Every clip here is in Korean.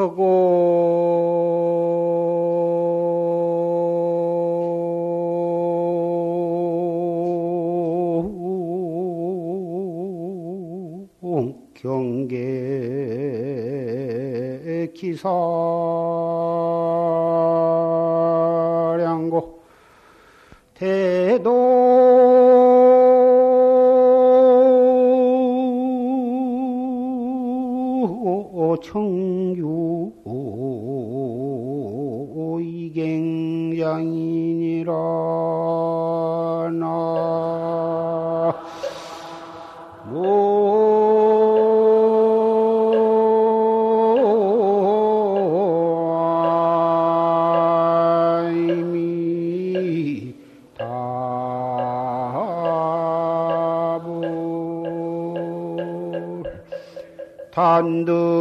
하고 경계 기사량고 대도 청유 이갱양이니라 나 아미타불 단두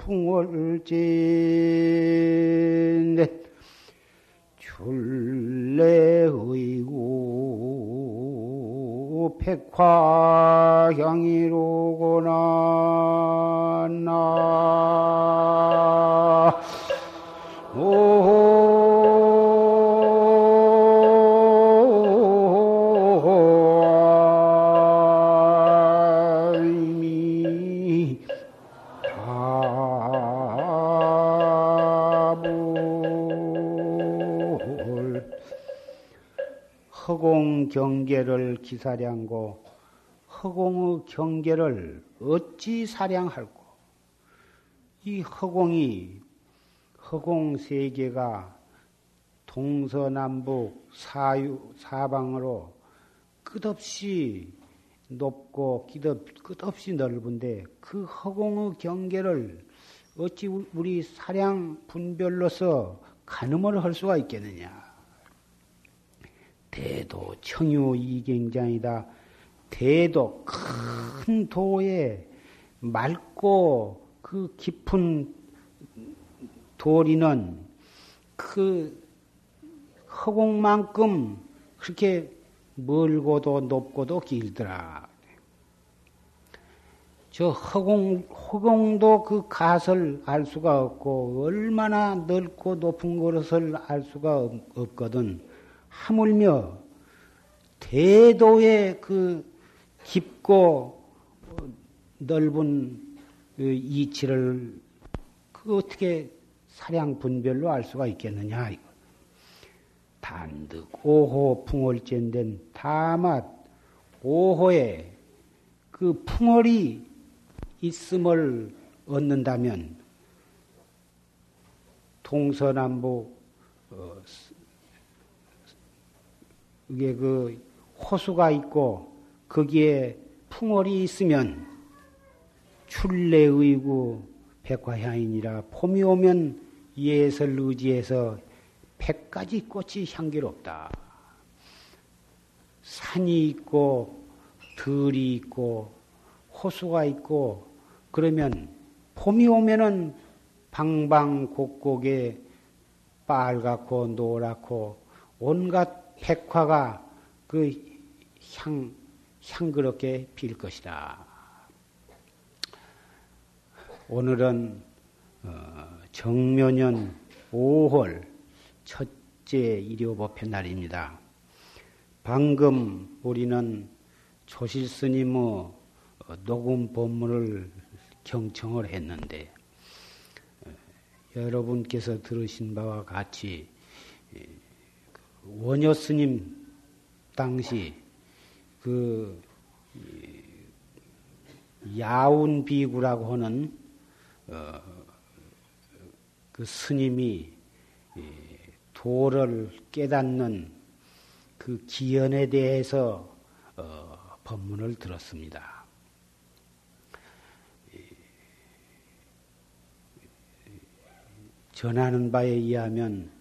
풍월진넷 출래의고 백화향이로구나 나 오호 허공 경계를 기사량고 허공의 경계를 어찌 사량할꼬? 이 허공이 허공 세계가 동서남북 사방으로 끝없이 높고 끝없이 넓은데 그 허공의 경계를 어찌 우리 사량 분별로서 가늠을 할 수가 있겠느냐? 대도 청유 이경장이다. 대도 큰 도에 맑고 그 깊은 도리는 그 허공만큼 그렇게 멀고도 높고도 길더라. 저 허공도 그 갓을 알 수가 없고 얼마나 넓고 높은 것을 알 수가 없거든. 하물며 대도의 그 깊고 넓은 이치를 그 어떻게 사량 분별로 알 수가 있겠느냐 이거. 단득 오호 풍월젠된 다만 오호에 그 풍월이 있음을 얻는다면 동서남북 이게 그 호수가 있고 거기에 풍월이 있으면 출래의구 백화향이니라 봄이 오면 예설 의지에서 100가지 꽃이 향기롭다. 산이 있고 들이 있고 호수가 있고 그러면 봄이 오면은 방방곡곡에 빨갛고 노랗고 온갖 백화가 그 향그럽게 필 것이다. 오늘은 정묘년 5월 첫째 일요법회 날입니다. 방금 우리는 조실스님의 녹음 법문을 경청을 했는데 여러분께서 들으신 바와 같이 원효 스님 당시 그 야운 비구라고 하는 그 스님이 도를 깨닫는 그 기연에 대해서 법문을 들었습니다. 전하는 바에 의하면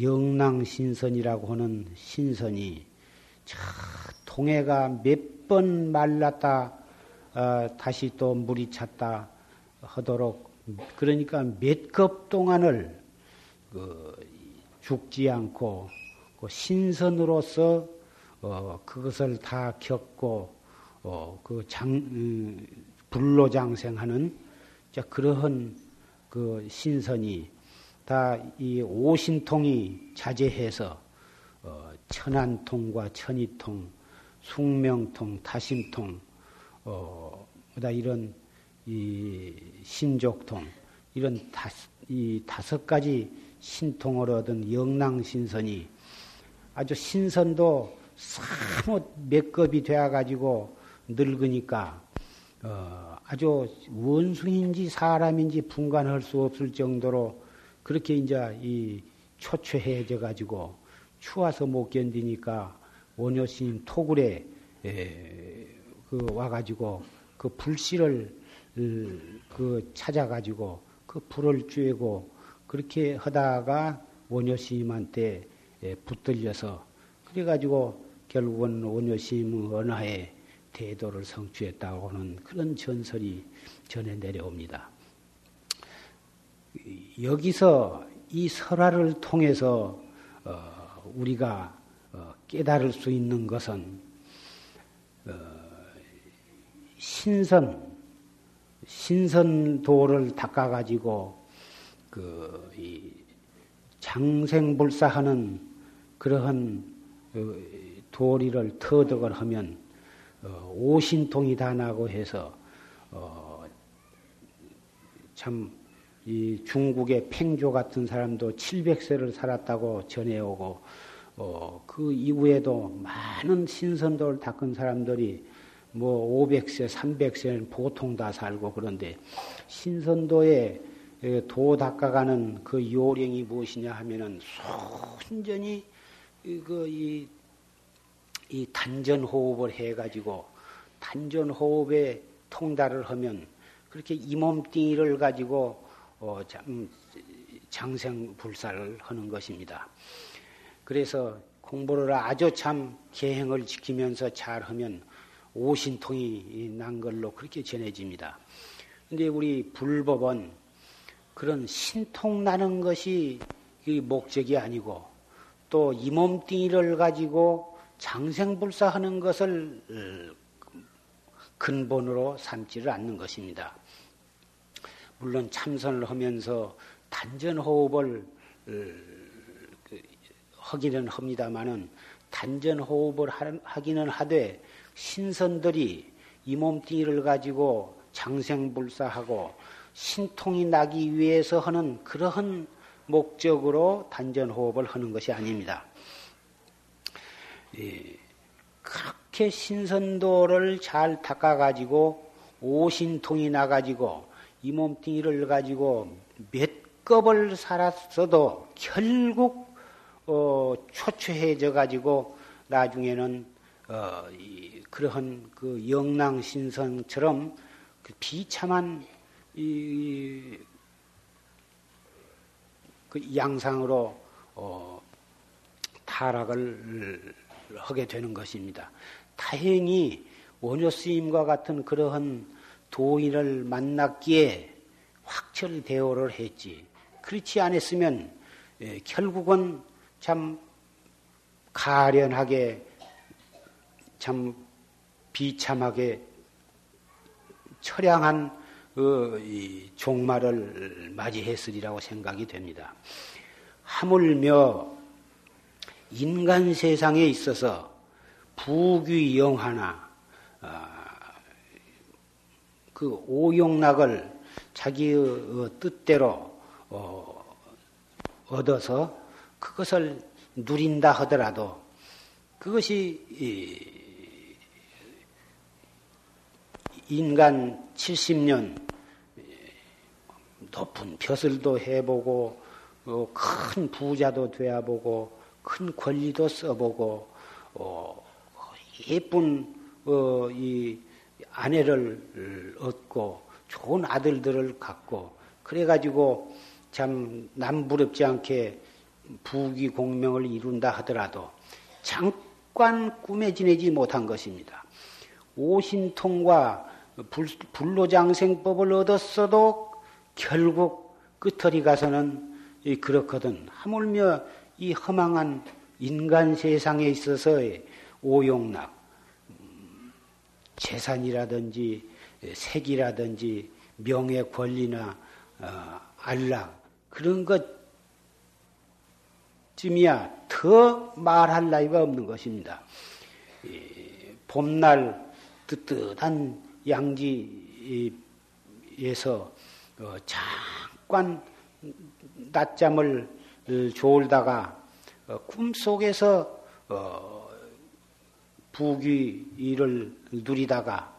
영랑신선이라고 하는 신선이 동해가 몇 번 말랐다 다시 또 물이 찼다 하도록 그러니까 몇 컵 동안을 죽지 않고 그 신선으로서 그것을 다 겪고 불로장생하는 자 그러한 그 신선이 다 이 오신통이 자제해서 천안통과 천이통, 숙명통, 다심통, 뭐다 이런 이 신족통 이런 이 다섯 가지 신통을 얻은 영랑신선이 아주 신선도 사뭇 매겁이 되어가지고 늙으니까 아주 원숭인지 사람인지 분간할 수 없을 정도로 그렇게 이제 이 초췌해져 가지고 추워서 못 견디니까 원효스님 토굴에 그 와가지고 그 불씨를 그 찾아가지고 그 불을 쬐고 그렇게 하다가 원효스님한테 붙들려서 그래가지고 결국은 원효스님 은하에 대도를 성취했다고 하는 그런 전설이 전해 내려옵니다. 여기서 이 설화를 통해서 우리가 깨달을 수 있는 것은 신선도를 닦아가지고 그 이 장생불사하는 그러한 도리를 터득을 하면 오신통이 다 나고 해서 참 이 중국의 팽조 같은 사람도 700세를 살았다고 전해오고 그 이후에도 많은 신선도를 닦은 사람들이 뭐 500세, 300세는 보통 다 살고 그런데 신선도에 도 닦아가는 그 요령이 무엇이냐 하면은 순전히 이 단전호흡을 해가지고 단전호흡에 통달을 하면 그렇게 이몸뚱이를 가지고 장생불사를 하는 것입니다. 그래서 공부를 아주 참 계행을 지키면서 잘하면 오신통이 난 걸로 그렇게 전해집니다. 그런데 우리 불법은 그런 신통 나는 것이 목적이 아니고 또 이몸뚱이를 가지고 장생불사하는 것을 근본으로 삼지를 않는 것입니다. 물론 참선을 하면서 단전호흡을 하기는 합니다마는 단전호흡을 하기는 하되 신선들이 이 몸뚱이를 가지고 장생불사하고 신통이 나기 위해서 하는 그러한 목적으로 단전호흡을 하는 것이 아닙니다. 그렇게 신선도를 잘 닦아가지고 오신통이 나가지고 이 몸뚱이를 가지고 몇 겁을 살았어도 결국 초췌해져 가지고 나중에는 그러한 그 영랑신선처럼 그 비참한 그 양상으로 타락을 하게 되는 것입니다. 다행히 원효스님과 같은 그러한 도인을 만났기에 확철 대오를 했지. 그렇지 않았으면 결국은 참 가련하게 참 비참하게 처량한 종말을 맞이했으리라고 생각이 됩니다. 하물며 인간 세상에 있어서 부귀영화나 그 오욕락을 자기의 뜻대로 얻어서 그것을 누린다 하더라도 그것이 인간 70년 높은 벼슬도 해보고 큰 부자도 되어보고 큰 권리도 써보고 예쁜 이 아내를 얻고 좋은 아들들을 갖고 그래가지고 참 남부럽지 않게 부귀공명을 이룬다 하더라도 잠깐 꿈에 지내지 못한 것입니다. 오신통과 불로장생법을 얻었어도 결국 끝터리 가서는 그렇거든 하물며 이 허망한 인간 세상에 있어서의 오욕락, 재산이라든지 색이라든지 명예 권리나 안락 그런 것쯤이야 더 말할 나위가 없는 것입니다. 봄날 뜨뜻한 양지에서 잠깐 낮잠을 졸다가 꿈속에서 부귀를 누리다가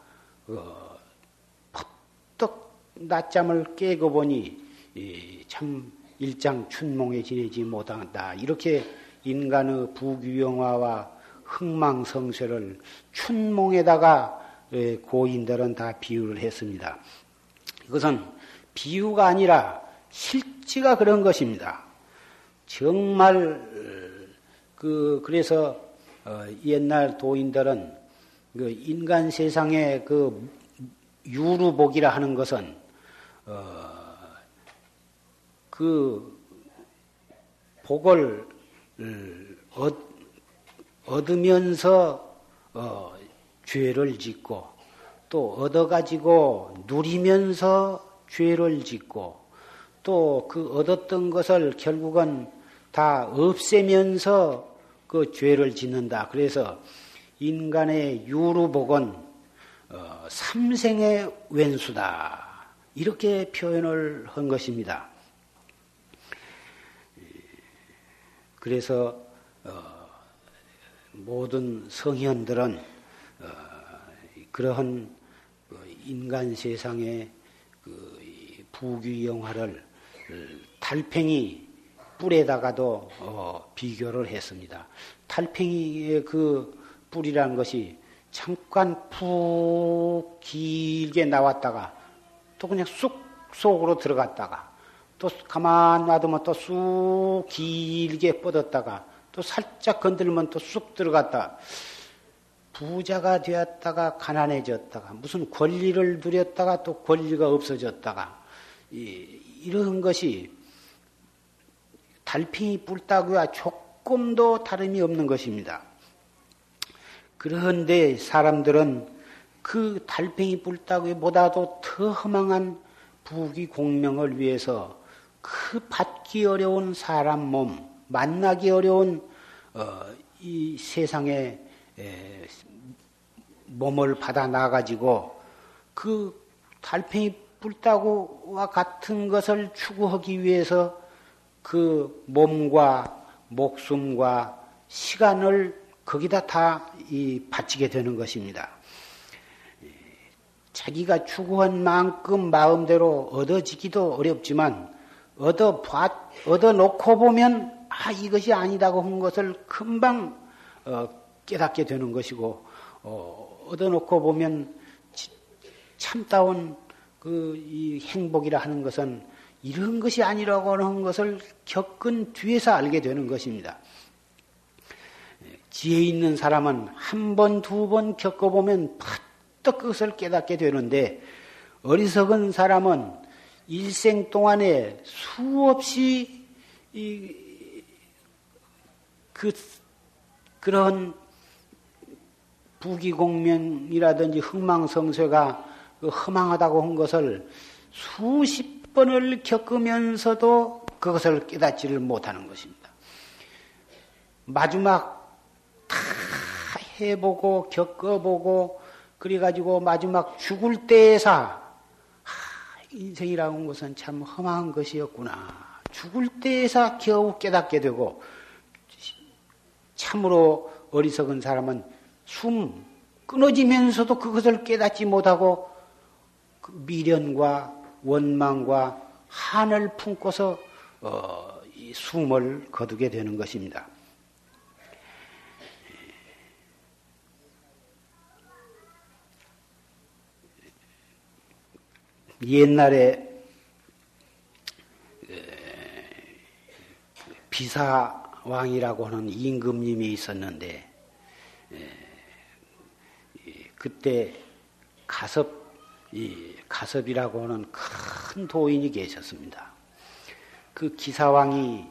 퍼뜩 낮잠을 깨고 보니 참 일장춘몽에 지내지 못한다. 이렇게 인간의 부귀영화와 흥망성쇠를 춘몽에다가 고인들은 다 비유를 했습니다. 이것은 비유가 아니라 실지가 그런 것입니다. 정말 그래서 옛날 도인들은 그 인간 세상의 그 유루복이라 하는 것은 그 복을 얻으면서 죄를 짓고 또 얻어가지고 누리면서 죄를 짓고 또 그 얻었던 것을 결국은 다 없애면서 그 죄를 짓는다. 그래서 인간의 유루복은 삼생의 왼수다. 이렇게 표현을 한 것입니다. 그래서 모든 성현들은 그러한 인간 세상의 그 부귀영화를 달팽이 뿔에다가도 비교를 했습니다. 달팽이의 그 뿔이라는 것이 잠깐 푹 길게 나왔다가 또 그냥 쑥 속으로 들어갔다가 또 가만 놔두면 또 쑥 길게 뻗었다가 또 살짝 건들면 또 쑥 들어갔다. 부자가 되었다가 가난해졌다가 무슨 권리를 누렸다가 또 권리가 없어졌다가 이런 것이 달팽이 뿔따구와 조금도 다름이 없는 것입니다. 그런데 사람들은 그 달팽이 뿔따구보다도 더 허망한 부귀 공명을 위해서 그 받기 어려운 사람 몸, 만나기 어려운 이 세상의 몸을 받아 나가지고 그 달팽이 뿔따구와 같은 것을 추구하기 위해서 그 몸과 목숨과 시간을 거기다 다 바치게 되는 것입니다. 자기가 추구한 만큼 마음대로 얻어지기도 어렵지만 얻어놓고 보면 이것이 아니다고 한 것을 금방 깨닫게 되는 것이고 얻어놓고 보면 참다운 그 이 행복이라 하는 것은 이런 것이 아니라고 하는 것을 겪은 뒤에서 알게 되는 것입니다. 지혜 있는 사람은 한 번, 두 번 겪어보면 퍼뜩 그것을 깨닫게 되는데 어리석은 사람은 일생 동안에 수없이 그런 부귀공명이라든지 흥망성쇠가 허망하다고 한 것을 수십 번을 겪으면서도 그것을 깨닫지를 못하는 것입니다. 마지막 다 해보고 겪어보고 그래가지고 마지막 죽을 때에서 인생이라고 한 것은 참 허망한 것이었구나. 죽을 때에서 겨우 깨닫게 되고 참으로 어리석은 사람은 숨 끊어지면서도 그것을 깨닫지 못하고 그 미련과 원망과 한을 품고서 이 숨을 거두게 되는 것입니다. 옛날에 비사왕이라고 하는 임금님이 있었는데 그때 가섭이라고 하는 큰 도인이 계셨습니다. 그 기사왕이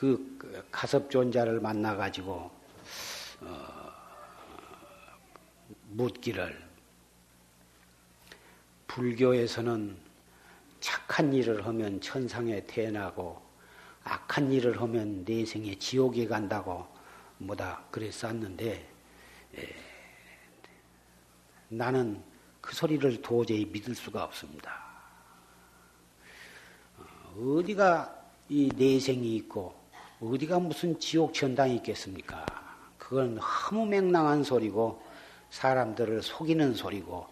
그 가섭존자를 만나가지고 묻기를 불교에서는 착한 일을 하면 천상에 태어나고 악한 일을 하면 내생에 지옥에 간다고 뭐다 그랬었는데 나는 그 소리를 도저히 믿을 수가 없습니다. 어디가 이 내생이 있고 어디가 무슨 지옥 천당이 있겠습니까? 그건 허무맹랑한 소리고 사람들을 속이는 소리고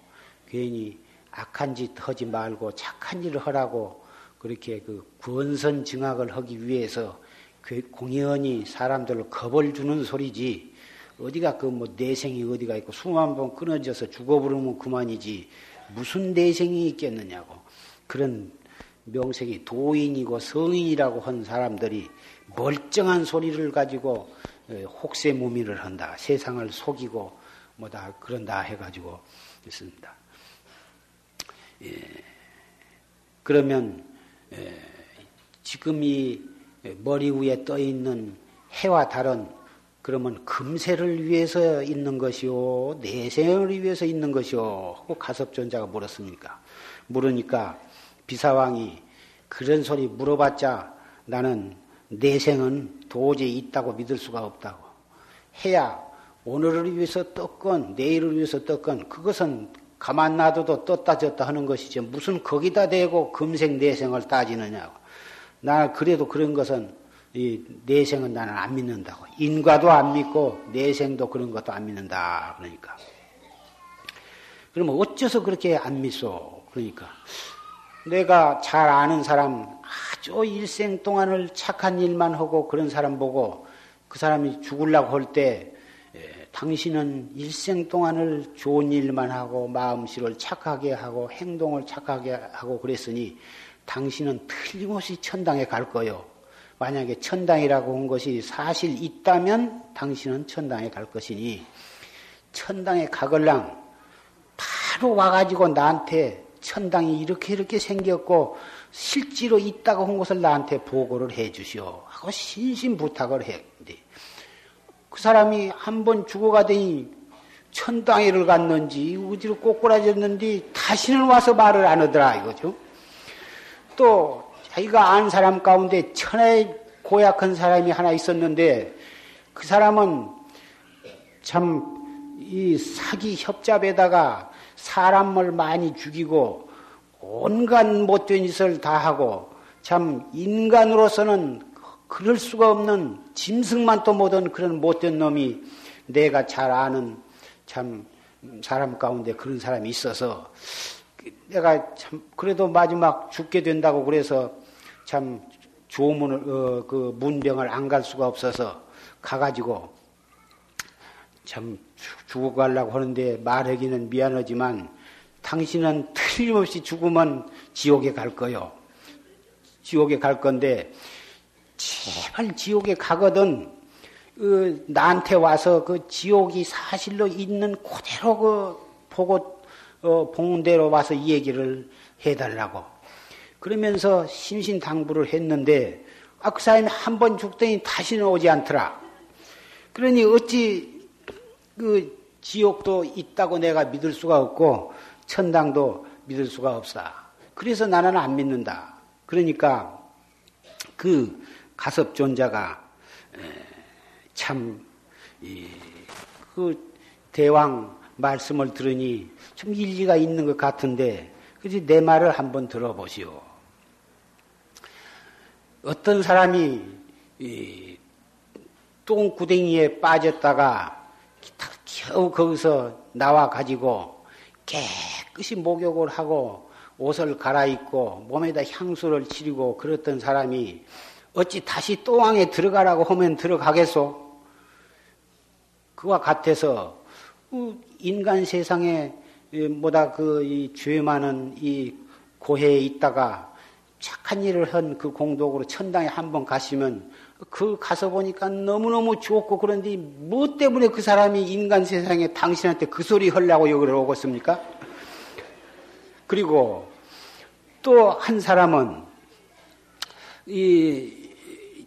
괜히 악한 짓 하지 말고 착한 일을 하라고 그렇게 그 권선 증악을 하기 위해서 공연히 사람들을 겁을 주는 소리지 어디가 그 뭐 내생이 어디가 있고 숨 한 번 끊어져서 죽어버리면 그만이지 무슨 내생이 있겠느냐고 그런 명색이 도인이고 성인이라고 한 사람들이 멀쩡한 소리를 가지고 혹세무민을 한다 세상을 속이고 뭐다 그런다 해가지고 있습니다. 그러면 지금 이 머리 위에 떠 있는 해와 달은 그러면 금세를 위해서 있는 것이요 내생을 위해서 있는 것이요 하고 가섭존자가 물었습니까? 물으니까 비사왕이 그런 소리 물어봤자 나는 내생은 도저히 있다고 믿을 수가 없다고 해야 오늘을 위해서 떴건 내일을 위해서 떴건 그것은 가만 놔둬도 떴다 졌다 하는 것이지 무슨 거기다 대고 금생 내생을 따지느냐고 나 그래도 그런 것은 이 내생은 나는 안 믿는다고 인과도 안 믿고 내생도 그런 것도 안 믿는다 그러니까 그러면 어째서 그렇게 안 믿소 그러니까 내가 잘 아는 사람 아주 일생 동안을 착한 일만 하고 그런 사람 보고 그 사람이 죽으려고 할 때 당신은 일생 동안을 좋은 일만 하고 마음씨를 착하게 하고 행동을 착하게 하고 그랬으니 당신은 틀림없이 천당에 갈 거요. 만약에 천당이라고 한 것이 사실 있다면 당신은 천당에 갈 것이니 천당에 가걸랑 바로 와가지고 나한테 천당이 이렇게 이렇게 생겼고 실제로 있다고 한 것을 나한테 보고를 해 주시오 하고 신신 부탁을 했는데 그 사람이 한번 죽어가더니 천당에를 갔는지 어디로 꼬꾸라졌는지 다시는 와서 말을 안 하더라 이거죠. 또 자기가 안 사람 가운데 천하에 고약한 사람이 하나 있었는데 그 사람은 참 이 사기 협잡에다가 사람을 많이 죽이고 온갖 못된 짓을 다 하고 참 인간으로서는 그럴 수가 없는 짐승만 또 못한 그런 못된 놈이 내가 잘 아는 참 사람 가운데 그런 사람이 있어서 내가 참 그래도 마지막 죽게 된다고 그래서 참 조문을 그 문병을 안 갈 수가 없어서 가가지고 참 죽어가려고 하는데 말하기는 미안하지만 당신은 틀림없이 죽으면 지옥에 갈 거요. 지옥에 갈 건데 제발 지옥에 가거든 나한테 와서 그 지옥이 사실로 있는 그대로 그 보고 보는 대로 와서 이 얘기를 해달라고 그러면서 신신당부를 했는데 그 사람이 한 번 죽더니 다시는 오지 않더라. 그러니 어찌 그 지옥도 있다고 내가 믿을 수가 없고 천당도 믿을 수가 없사. 그래서 나는 안 믿는다. 그러니까 그 가섭존자가 참 그 대왕 말씀을 들으니 좀 일리가 있는 것 같은데 그래서 내 말을 한번 들어보시오. 어떤 사람이 똥구덩이에 빠졌다가 겨우 거기서 나와가지고 깨끗이 목욕을 하고 옷을 갈아입고 몸에다 향수를 치르고 그랬던 사람이 어찌 다시 또왕에 들어가라고 하면 들어가겠소? 그와 같아서 인간 세상에 뭐다 그 이 죄 많은 이 고해에 있다가 착한 일을 한 그 공덕으로 천당에 한번 가시면 그 가서 보니까 너무너무 좋고 그런데 뭐 때문에 그 사람이 인간 세상에 당신한테 그 소리 하려고 여기를 오겠습니까? 그리고 또 한 사람은 이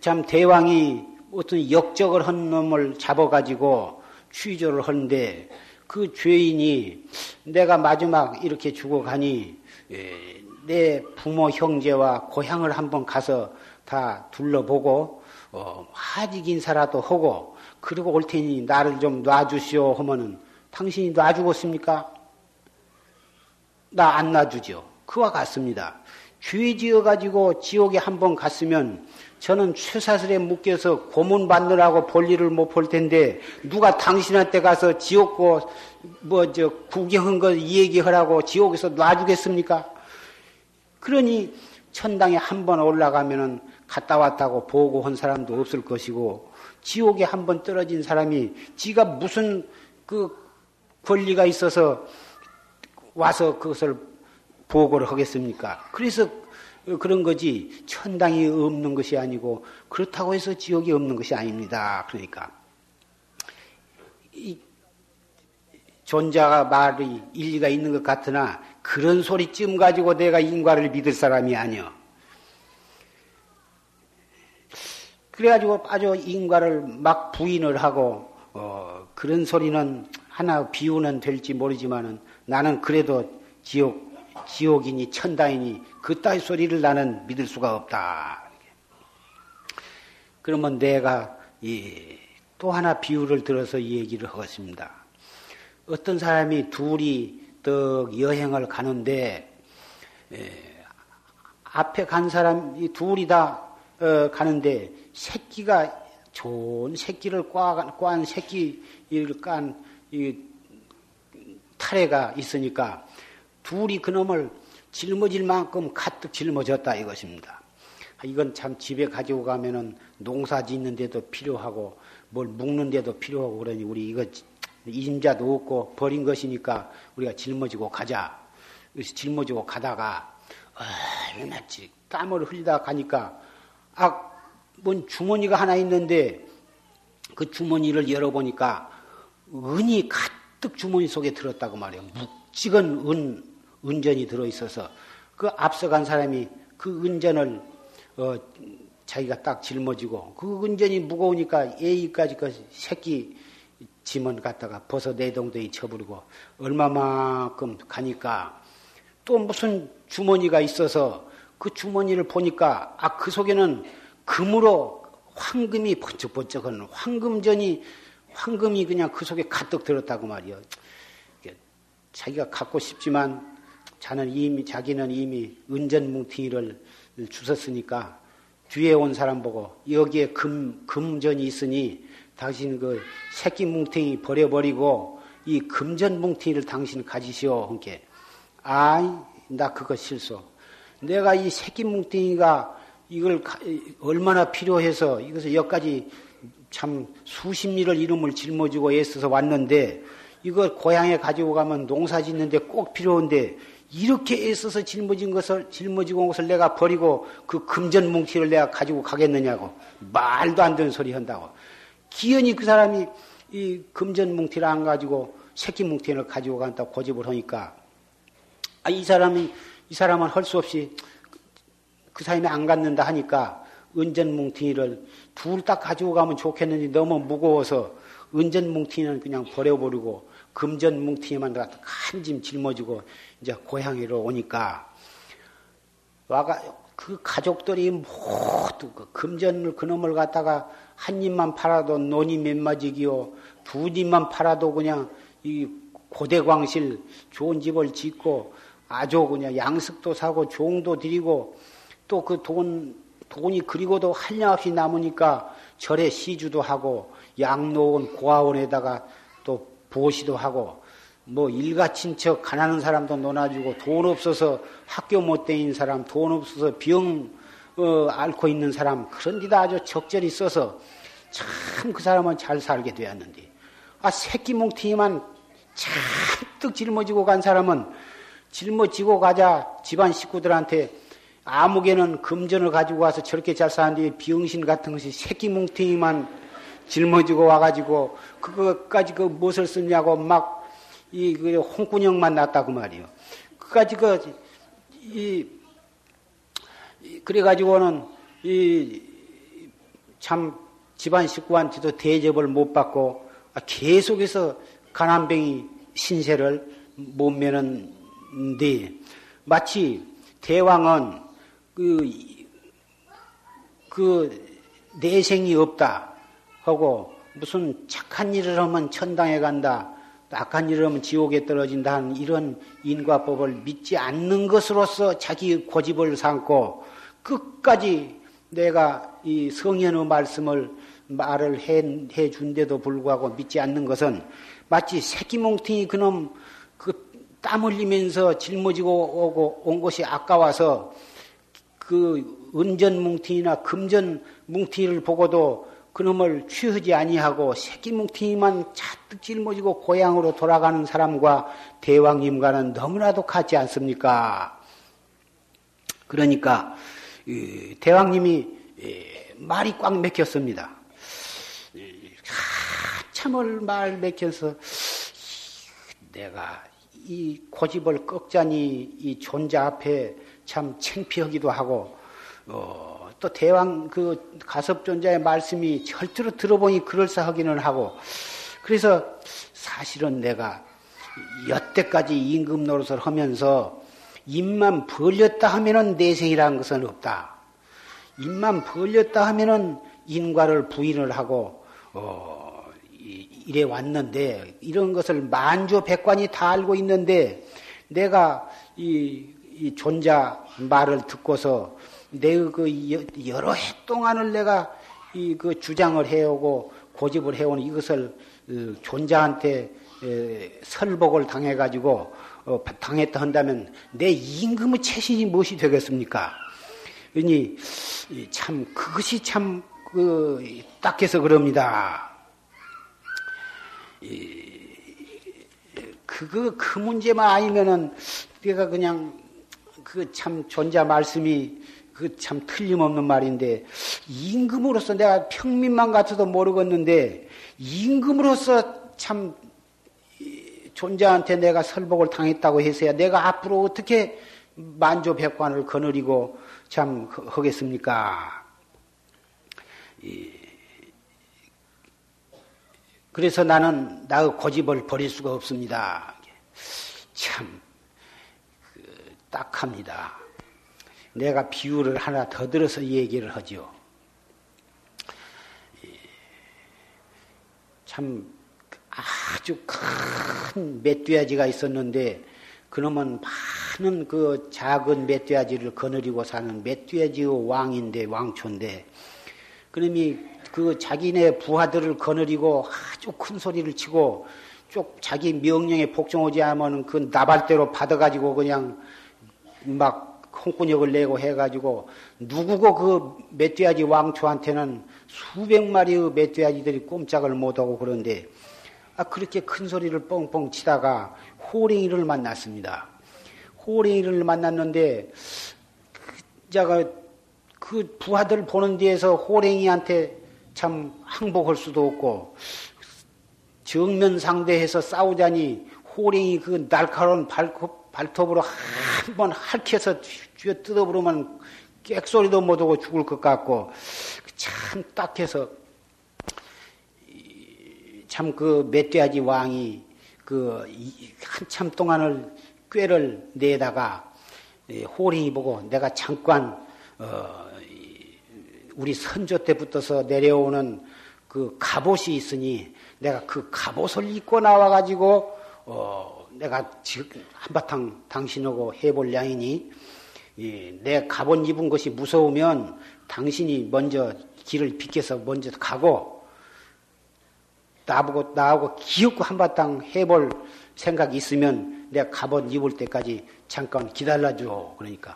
참 대왕이 어떤 역적을 한 놈을 잡아가지고 취조를 하는데 그 죄인이 내가 마지막 이렇게 죽어가니 내 부모 형제와 고향을 한번 가서 다 둘러보고 하직 인사라도 하고 그리고 올 테니 나를 좀 놔주시오 하면은 당신이 놔주겠습니까? 나 안 놔주죠. 그와 같습니다. 죄 지어가지고 지옥에 한번 갔으면 저는 쇠사슬에 묶여서 고문받느라고 볼일을 못 볼 텐데 누가 당신한테 가서 지옥고 구경한 거 얘기하라고 지옥에서 놔주겠습니까? 그러니 천당에 한번 올라가면은 갔다 왔다고 보고 한 사람도 없을 것이고 지옥에 한번 떨어진 사람이 지가 무슨 그 권리가 있어서 와서 그것을 보고를 하겠습니까? 그래서 그런 거지 천당이 없는 것이 아니고 그렇다고 해서 지옥이 없는 것이 아닙니다. 그러니까 이 존자가 말이 일리가 있는 것 같으나 그런 소리쯤 가지고 내가 인과를 믿을 사람이 아니여. 그래가지고 아주 인과를 막 부인을 하고 그런 소리는 하나 비유는 될지 모르지만은 나는 그래도 지옥이니 천당이니 그따위 소리를 나는 믿을 수가 없다. 그러면 내가 또 하나 비유를 들어서 이 얘기를 하겠습니다. 어떤 사람이 둘이 떡 여행을 가는데 앞에 간 사람이 둘이 다 가는데 새끼가 좋은 새끼를 깐 새끼를 깐 이 탈애가 있으니까 둘이 그놈을 짊어질 만큼 가뜩 짊어졌다 이것입니다. 이건 참 집에 가지고 가면은 농사 짓는 데도 필요하고 뭘 묶는 데도 필요하고 그러니 우리 이거 임자도 없고 버린 것이니까 우리가 짊어지고 가자. 그래서 짊어지고 가다가 얼마나 땀을 흘리다 가니까 뭔 주머니가 하나 있는데 그 주머니를 열어보니까 은이 가득 주머니 속에 들었다고 말이에요. 묵직한 은전이 들어있어서 그 앞서간 사람이 그 은전을 자기가 딱 짊어지고 그 은전이 무거우니까 A까지 그 새끼 짐은 갖다가 벗어 내동댕이 쳐버리고 얼마만큼 가니까 또 무슨 주머니가 있어서 그 주머니를 보니까 그 속에는 금으로 황금이 번쩍번쩍한 황금이 그냥 그 속에 가득 들었다고 말이요. 자기가 갖고 싶지만 자기는 이미 은전 뭉티를 주셨으니까 뒤에 온 사람 보고 여기에 금전이 있으니 당신 그 새끼 뭉탱이 버려버리고 이 금전 뭉탱이를 당신 가지시오. 함께 아이 나 그거 실수. 내가 이 새끼 뭉탱이가 이걸 얼마나 필요해서 이것을 여기까지 참 수십 리를 이름을 짊어지고 애써서 왔는데 이걸 고향에 가지고 가면 농사 짓는데 꼭 필요한데 이렇게 애써서 짊어지고 온 것을 내가 버리고 그 금전 뭉치를 내가 가지고 가겠느냐고 말도 안 되는 소리 한다고. 기연히 그 사람이 이 금전 뭉티를 안 가지고 새끼 뭉티를 가지고 간다고 고집을 하니까 이 사람은 할 수 없이 그 사람이 안 갖는다 하니까 은전 뭉티를 둘 다 가지고 가면 좋겠는지 너무 무거워서 은전 뭉티는 그냥 버려버리고 금전 뭉티만 갖다 한 짐 짊어지고 이제 고향으로 오니까 그 가족들이 모두 그 금전을 그놈을 갖다가 한 입만 팔아도 논이 몇 마지기요. 두 입만 팔아도 그냥 이 고대광실 좋은 집을 짓고 아주 그냥 양식도 사고 종도 드리고 또 그 돈이 그리고도 한량없이 남으니까 절에 시주도 하고 양로원 고아원에다가 또 보시도 하고 뭐 일가친척 가난한 사람도 논아주고 돈 없어서 학교 못 다닌 사람 돈 없어서 병 앓고 있는 사람 그런 데다 아주 적절히 써서 참 그 사람은 잘 살게 되었는데 새끼 뭉탱이만 잔뜩 짊어지고 간 사람은 짊어지고 가자 집안 식구들한테 아무개는 금전을 가지고 와서 저렇게 잘 사는데 병신 같은 것이 새끼 뭉탱이만 짊어지고 와가지고 그것까지 그 무엇을 쓰냐고 막 이 그 홍군형만 났다고 말이요. 그까지 그래가지고는 참 집안 식구한테도 대접을 못 받고 계속해서 가난뱅이 신세를 못 매는데, 마치 대왕은 그 내생이 없다 하고 무슨 착한 일을 하면 천당에 간다, 악한 일을 하면 지옥에 떨어진다 하는 이런 인과법을 믿지 않는 것으로서 자기 고집을 삼고 끝까지 내가 이 성현의 말씀을 말을 해 준데도 불구하고 믿지 않는 것은 마치 새끼몽둥이 그놈 그 땀 흘리면서 짊어지고 오고 온 것이 아까워서 그 은전뭉팅이나 금전뭉팅이를 보고도 그놈을 취하지 아니하고 새끼뭉팅이만 잔뜩 짊어지고 고향으로 돌아가는 사람과 대왕님과는 너무나도 같지 않습니까? 그러니까 대왕님이 말이 꽉 맥혔습니다. 한참을 말 맥혀서 내가 이 고집을 꺾자니 이 존자 앞에 참 창피하기도 하고, 또 대왕 그 가섭존자의 말씀이 절대로 들어보니 그럴싸하기는 하고, 그래서 사실은 내가 여태까지 임금 노릇을 하면서 입만 벌렸다 하면은 내생이라는 것은 없다. 입만 벌렸다 하면은 인과를 부인을 하고, 이래 왔는데, 이런 것을 만주백관이 다 알고 있는데, 내가 이 존자 말을 듣고서 내 그 여러 해 동안을 내가 이 그 주장을 해오고 고집을 해온 이것을 존자한테 설복을 당해가지고 당했다 한다면 내 임금의 체신이 무엇이 되겠습니까? 그러니 참 그것이 참 그 딱해서 그럽니다. 그 문제만 아니면은 내가 그냥 그 참 존자 말씀이 그 참 틀림없는 말인데, 임금으로서 내가 평민만 같아도 모르겠는데 임금으로서 참 존자한테 내가 설복을 당했다고 해서야 내가 앞으로 어떻게 만조백관을 거느리고 참 하겠습니까? 그래서 나는 나의 고집을 버릴 수가 없습니다. 참 딱합니다. 내가 비유를 하나 더 들어서 얘기를 하죠. 참 아주 큰 멧돼지가 있었는데 그놈은 많은 그 작은 멧돼지를 거느리고 사는 멧돼지의 왕인데, 왕초인데, 그놈이 그 자기네 부하들을 거느리고 아주 큰 소리를 치고 쭉 자기 명령에 복종하지 않으면 그 나발대로 받아가지고 그냥 막 홍군역을 내고 해가지고, 누구고 그 멧돼지 왕초한테는 수백 마리의 멧돼지들이 꼼짝을 못하고 그런데, 그렇게 큰 소리를 뻥뻥 치다가 호랭이를 만났습니다. 호랭이를 만났는데 그 부하들 보는 데에서 호랭이한테 참 항복할 수도 없고 정면 상대해서 싸우자니 호랭이 그 날카로운 발톱으로 한번 핥혀서 쥐어 뜯어부르면 꽥소리도 못하고 죽을 것 같고, 참 딱해서 참 그 멧돼지 왕이 그 한참 동안을 꾀를 내다가 호랭이 보고, 내가 잠깐 우리 선조 때부터서 내려오는 그 갑옷이 있으니 내가 그 갑옷을 입고 나와가지고 내가 지금 한바탕 당신하고 해볼 양이니, 내 갑옷 입은 것이 무서우면 당신이 먼저 길을 비켜서 먼저 가고 나하고 기웃고 한바탕 해볼 생각이 있으면 내가 갑옷 입을 때까지 잠깐 기다려줘. 그러니까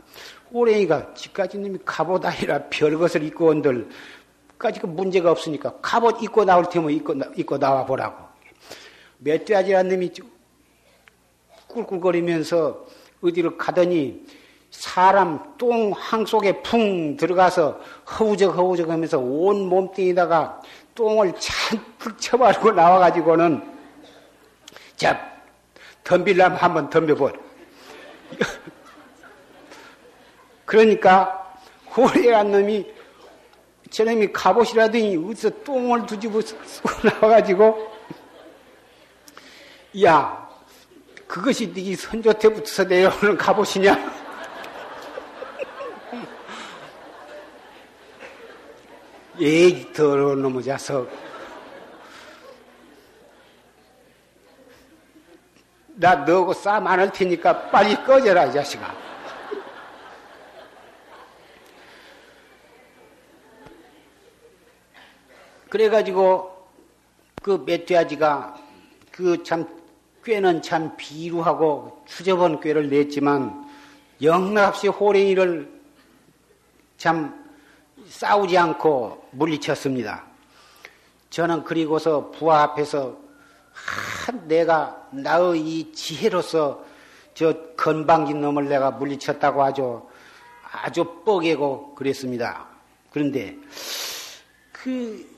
호랭이가 지금까지 님이 갑옷 아니라 별것을 입고 온들 까지 그 문제가 없으니까 갑옷 입고 나올 테면 입고 나와보라고. 멧돼지란 놈이 꿀꿀거리면서 어디를 가더니 사람 똥항 속에 풍 들어가서 허우적 하면서 온 몸뚱이다가 똥을 잔뜩 쳐바르고 나와가지고는, 자, 덤빌라면 한번 덤벼보라. 그러니까 호랭이란 놈이 저놈이 갑옷이라더니 어디서 똥을 두집어 쓰고 나와가지고 야 그것이 네 선조 때부터 내려오는 갑옷이냐? 에이 더러운 놈의 자석. 나 너하고 싸움 안 할 테니까 빨리 꺼져라 이 자식아. 그래가지고 그 멧돼지가 그 참 꾀는 참 비루하고 추접한 꾀를 냈지만 영락없이 호랭이를 참 싸우지 않고 물리쳤습니다. 저는 그리고서 부하 앞에서 내가 나의 이 지혜로서 저 건방진 놈을 내가 물리쳤다고 아주 뻐개고 그랬습니다. 그런데 그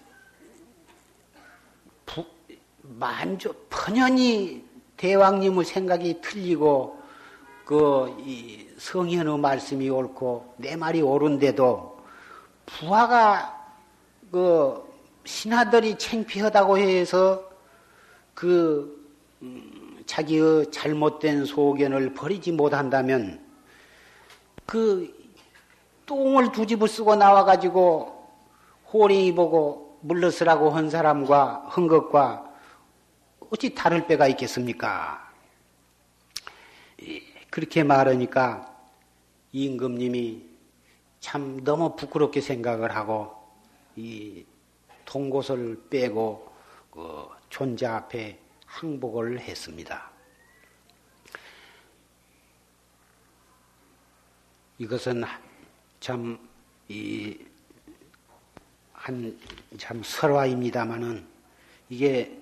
번연히 대왕님의 생각이 틀리고 그 이 성현의 말씀이 옳고 내 말이 옳은데도 부하가 그 신하들이 창피하다고 해서 그 자기의 잘못된 소견을 버리지 못한다면 그 똥을 두집을 쓰고 나와가지고 호랭이 보고 물러서라고 한 사람과 한 것과 어찌 다를 바가 있겠습니까? 그렇게 말하니까 임금님이 참 너무 부끄럽게 생각을 하고 이 통곳을 빼고 그 존자 앞에 항복을 했습니다. 이것은 참 참 설화입니다마는 이게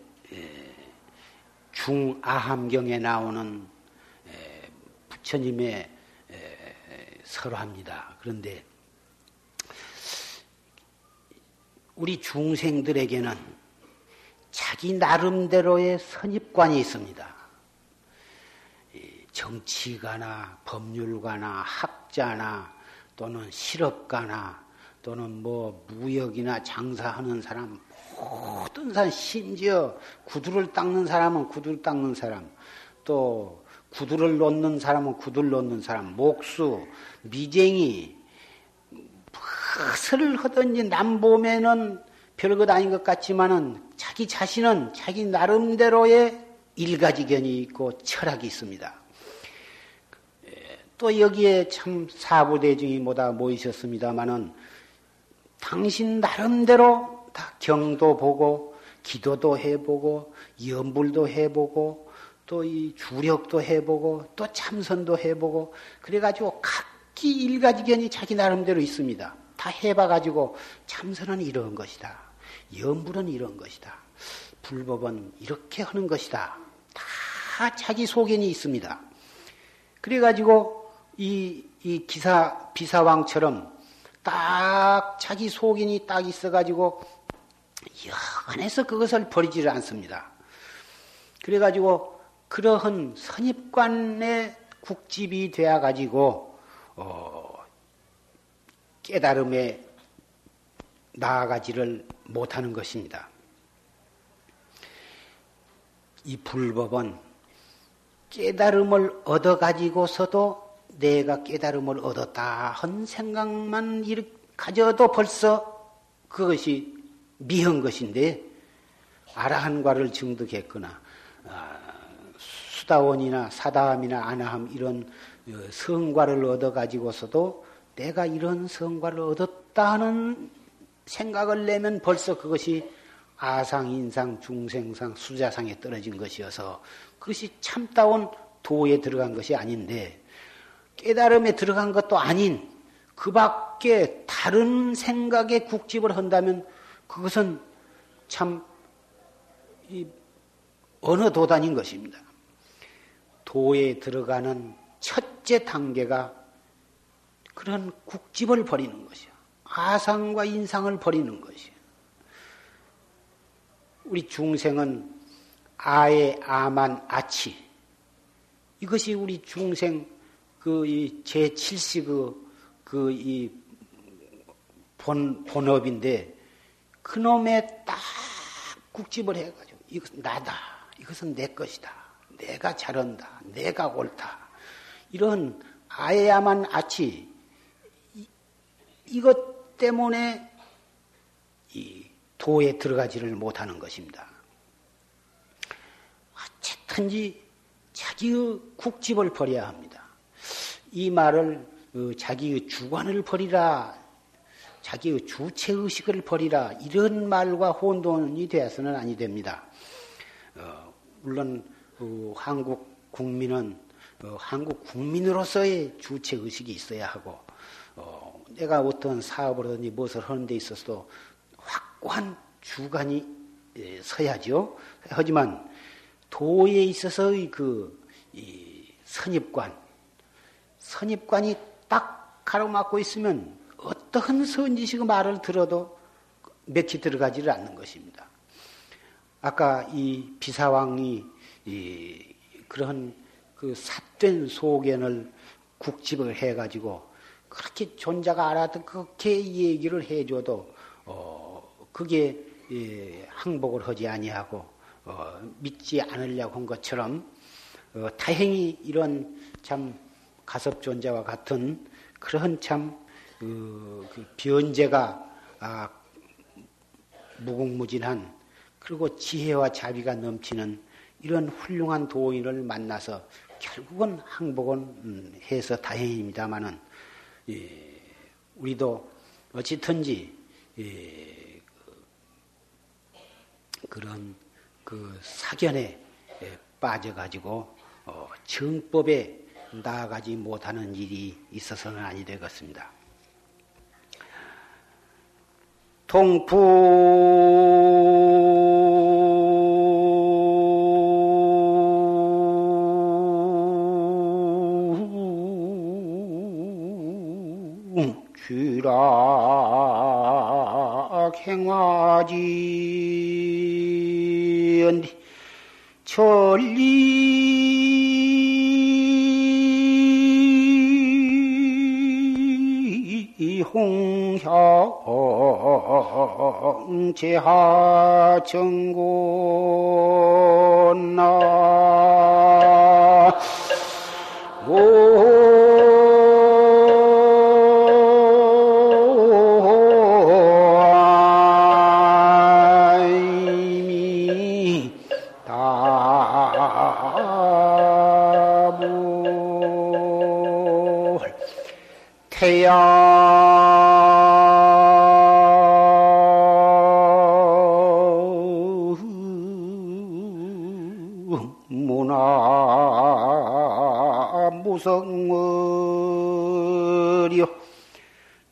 중아함경에 나오는 부처님의 설화입니다. 그런데 우리 중생들에게는 자기 나름대로의 선입관이 있습니다. 정치가나 법률가나 학자나 또는 실업가나 또는 뭐 무역이나 장사하는 사람 모든 사람 심지어 구두를 닦는 사람은 구두를 닦는 사람 또 구두를 놓는 사람은 구두를 놓는 사람, 목수, 미쟁이, 무엇을 하든지 남 보면은 별것 아닌 것 같지만은 자기 자신은 자기 나름대로의 일가지견이 있고 철학이 있습니다. 또 여기에 참 사부대중이 뭐다 모이셨습니다만은 당신 나름대로 다 경도 보고 기도도 해보고 염불도 해보고 또 이 주력도 해보고 또 참선도 해보고 그래가지고 각기 일가지견이 자기 나름대로 있습니다. 다 해봐가지고 참선은 이런 것이다. 염불은 이런 것이다. 불법은 이렇게 하는 것이다. 다 자기 소견이 있습니다. 그래가지고 이 기사 비사왕처럼 딱 자기 소견이 딱 있어가지고 영안에서 그것을 버리지를 않습니다. 그래가지고 그러한 선입관의 국집이 되어가지고 깨달음에 나아가지를 못하는 것입니다. 이 불법은 깨달음을 얻어가지고서도 내가 깨달음을 얻었다 한 생각만 가져도 벌써 그것이 미한 것인데 아라한과를 증득했거나 수다원이나 사다함이나 아나함 이런 성과를 얻어가지고서도 내가 이런 성과를 얻었다는 생각을 내면 벌써 그것이 아상, 인상, 중생상, 수자상에 떨어진 것이어서 그것이 참다운 도에 들어간 것이 아닌데 깨달음에 들어간 것도 아닌 그 밖에 다른 생각에 국집을 한다면 그것은 참 어느 도단인 것입니다. 도에 들어가는 첫째 단계가 그런 국집을 버리는 것이요. 아상과 인상을 버리는 것이요. 우리 중생은 아에 아만 아치. 이것이 우리 중생 제7시 그 본업인데 그놈의 딱 국집을 해가지고 이것은 나다, 이것은 내 것이다, 내가 잘한다, 내가 옳다, 이런 아야만 아치 이것 때문에 이 도에 들어가지를 못하는 것입니다. 어쨌든지 자기의 국집을 버려야 합니다. 이 말을 자기의 주관을 버리라, 자기의 주체의식을 버리라, 이런 말과 혼돈이 되어서는 아니 됩니다. 물론 한국 국민은 한국 국민으로서의 주체의식이 있어야 하고, 내가 어떤 사업을 하든지 무엇을 하는 데 있어서도 확고한 주관이 서야죠. 하지만 도에 있어서의 이 선입관이 딱 가로막고 있으면 어떠한 선지식의 말을 들어도 맥히 들어가지를 않는 것입니다. 아까 이 비사왕이 그런 삿된 소견을 국집을 해가지고 그렇게 존자가 알아듣고 그렇게 얘기를 해줘도 그게 항복을 하지 아니하고 믿지 않으려고 한 것처럼, 다행히 이런 참 가섭존자와 같은 그런 참 변제가 무궁무진한, 그리고 지혜와 자비가 넘치는 이런 훌륭한 도인을 만나서 결국은 항복은 해서 다행입니다마는, 우리도 어찌든지 그런 사견에 빠져가지고 정법에 나아가지 못하는 일이 있어서는 아니 되겠습니다. 동포 행화지 천리 홍형 제하 정곤나 무성의려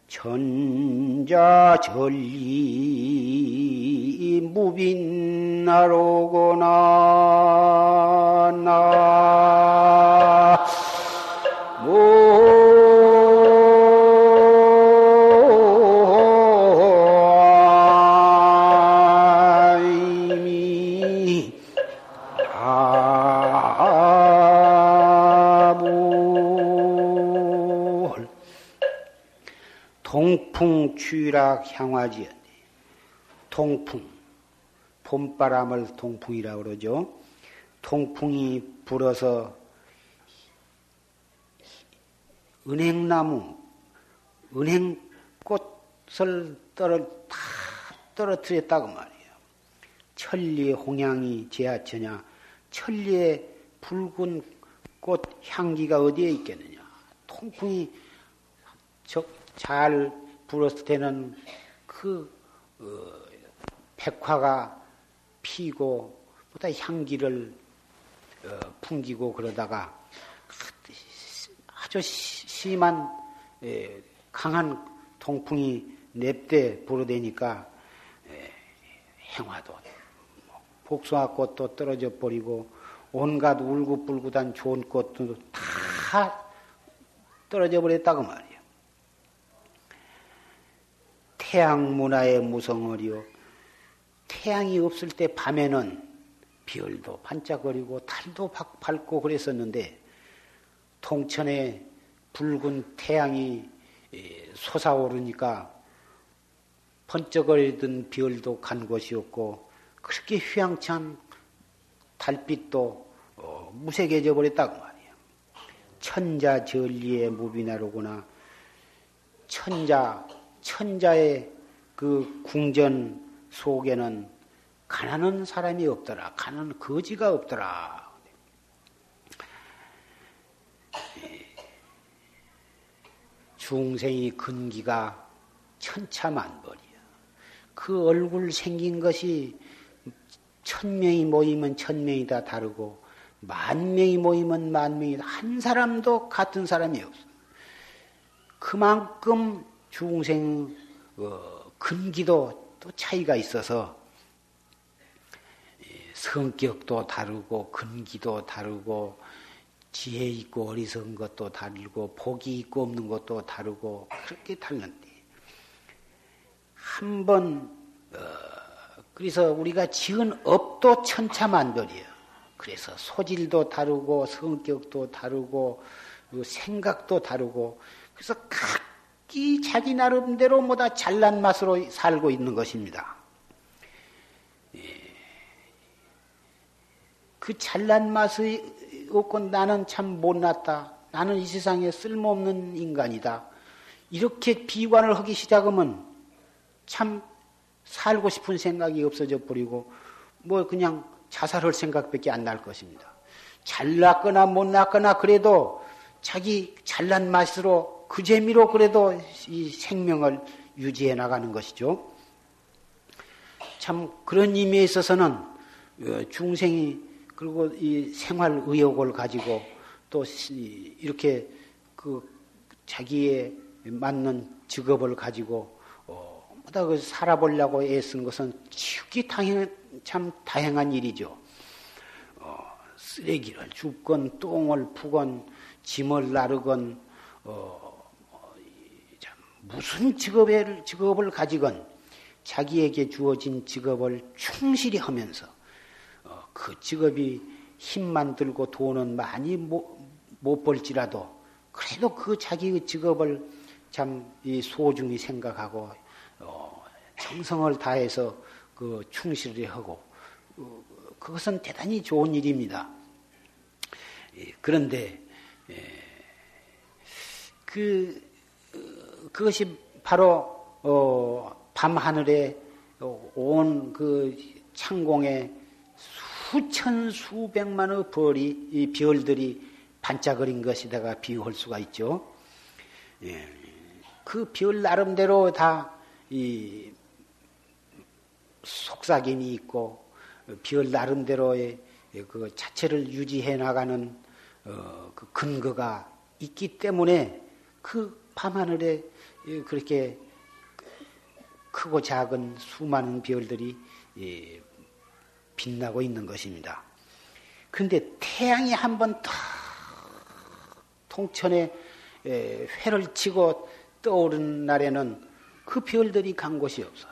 천자전리 무빈나로구나 나 동풍취락 향화지언니. 동풍, 봄바람을 동풍이라고 그러죠. 동풍이 불어서 은행꽃을 다 떨어뜨렸다고 말이에요. 천리의 홍향이 제하처냐, 천리의 붉은 꽃 향기가 어디에 있겠느냐. 동풍이 잘 불었을 때는 백화가 피고 보다 향기를 풍기고, 그러다가 아주 심한 강한 동풍이 냅대 불어대니까 행화도 복숭아꽃도 떨어져 버리고 온갖 울긋불긋한 좋은 꽃도 다 떨어져 버렸다고 말이에요. 태양 문화의 무성어리요. 태양이 없을 때 밤에는 별도 반짝거리고 달도 밝고 그랬었는데, 동천에 붉은 태양이 솟아오르니까 번쩍거리던 별도 간 곳이 없고 그렇게 휘황찬 달빛도 무색해져 버렸다고 말이야. 천자 전리의 무비나로구나. 천자의 그 궁전 속에는 가난한 사람이 없더라. 가난한 거지가 없더라. 중생이 근기가 천차만별이야. 그 얼굴 생긴 것이 1000명이 모이면 1000명이 다 다르고 10,000명이 모이면 10,000명이 한 사람도 같은 사람이 없어. 그만큼 중생 근기도 또 차이가 있어서 성격도 다르고 근기도 다르고 지혜 있고 어리석은 것도 다르고 복이 있고 없는 것도 다르고 그렇게 다른데 한번 그래서 우리가 지은 업도 천차만별이에요. 그래서 소질도 다르고 성격도 다르고 생각도 다르고 그래서 각기 자기 나름대로 뭐다 잘난 맛으로 살고 있는 것입니다. 그 잘난 맛이 없고 나는 참 못났다. 나는 이 세상에 쓸모없는 인간이다. 이렇게 비관을 하기 시작하면 참 살고 싶은 생각이 없어져 버리고 뭐 그냥 자살할 생각밖에 안 날 것입니다. 잘났거나 못났거나 그래도 자기 잘난 맛으로 그 재미로 그래도 이 생명을 유지해 나가는 것이죠. 참 그런 의미에 있어서는 중생이 그리고 이 생활 의욕을 가지고 또 이렇게 그 자기에 맞는 직업을 가지고 살아보려고 애쓴 것은 치우기 참 다행한 일이죠. 쓰레기를 줍건 똥을 푸건 짐을 나르건 무슨 직업을 가지건 자기에게 주어진 직업을 충실히 하면서 그 직업이 힘만 들고 돈은 많이 못 벌지라도 그래도 그 자기의 직업을 참 소중히 생각하고 정성을 다해서 그 충실히 하고 그것은 대단히 좋은 일입니다. 그런데 그것이 바로 밤하늘에 온 그 창공에 수천 수백만의 별들이 반짝거린 것이다가 비유할 수가 있죠. 그 별 나름대로 다 이 속삭임이 있고 별 나름대로의 그 자체를 유지해 나가는 그 근거가 있기 때문에 그 밤하늘에 그렇게 크고 작은 수많은 별들이 빛나고 있는 것입니다. 그런데 태양이 한번 탁 통천에 회를 치고 떠오른 날에는 그 별들이 간 곳이 없어.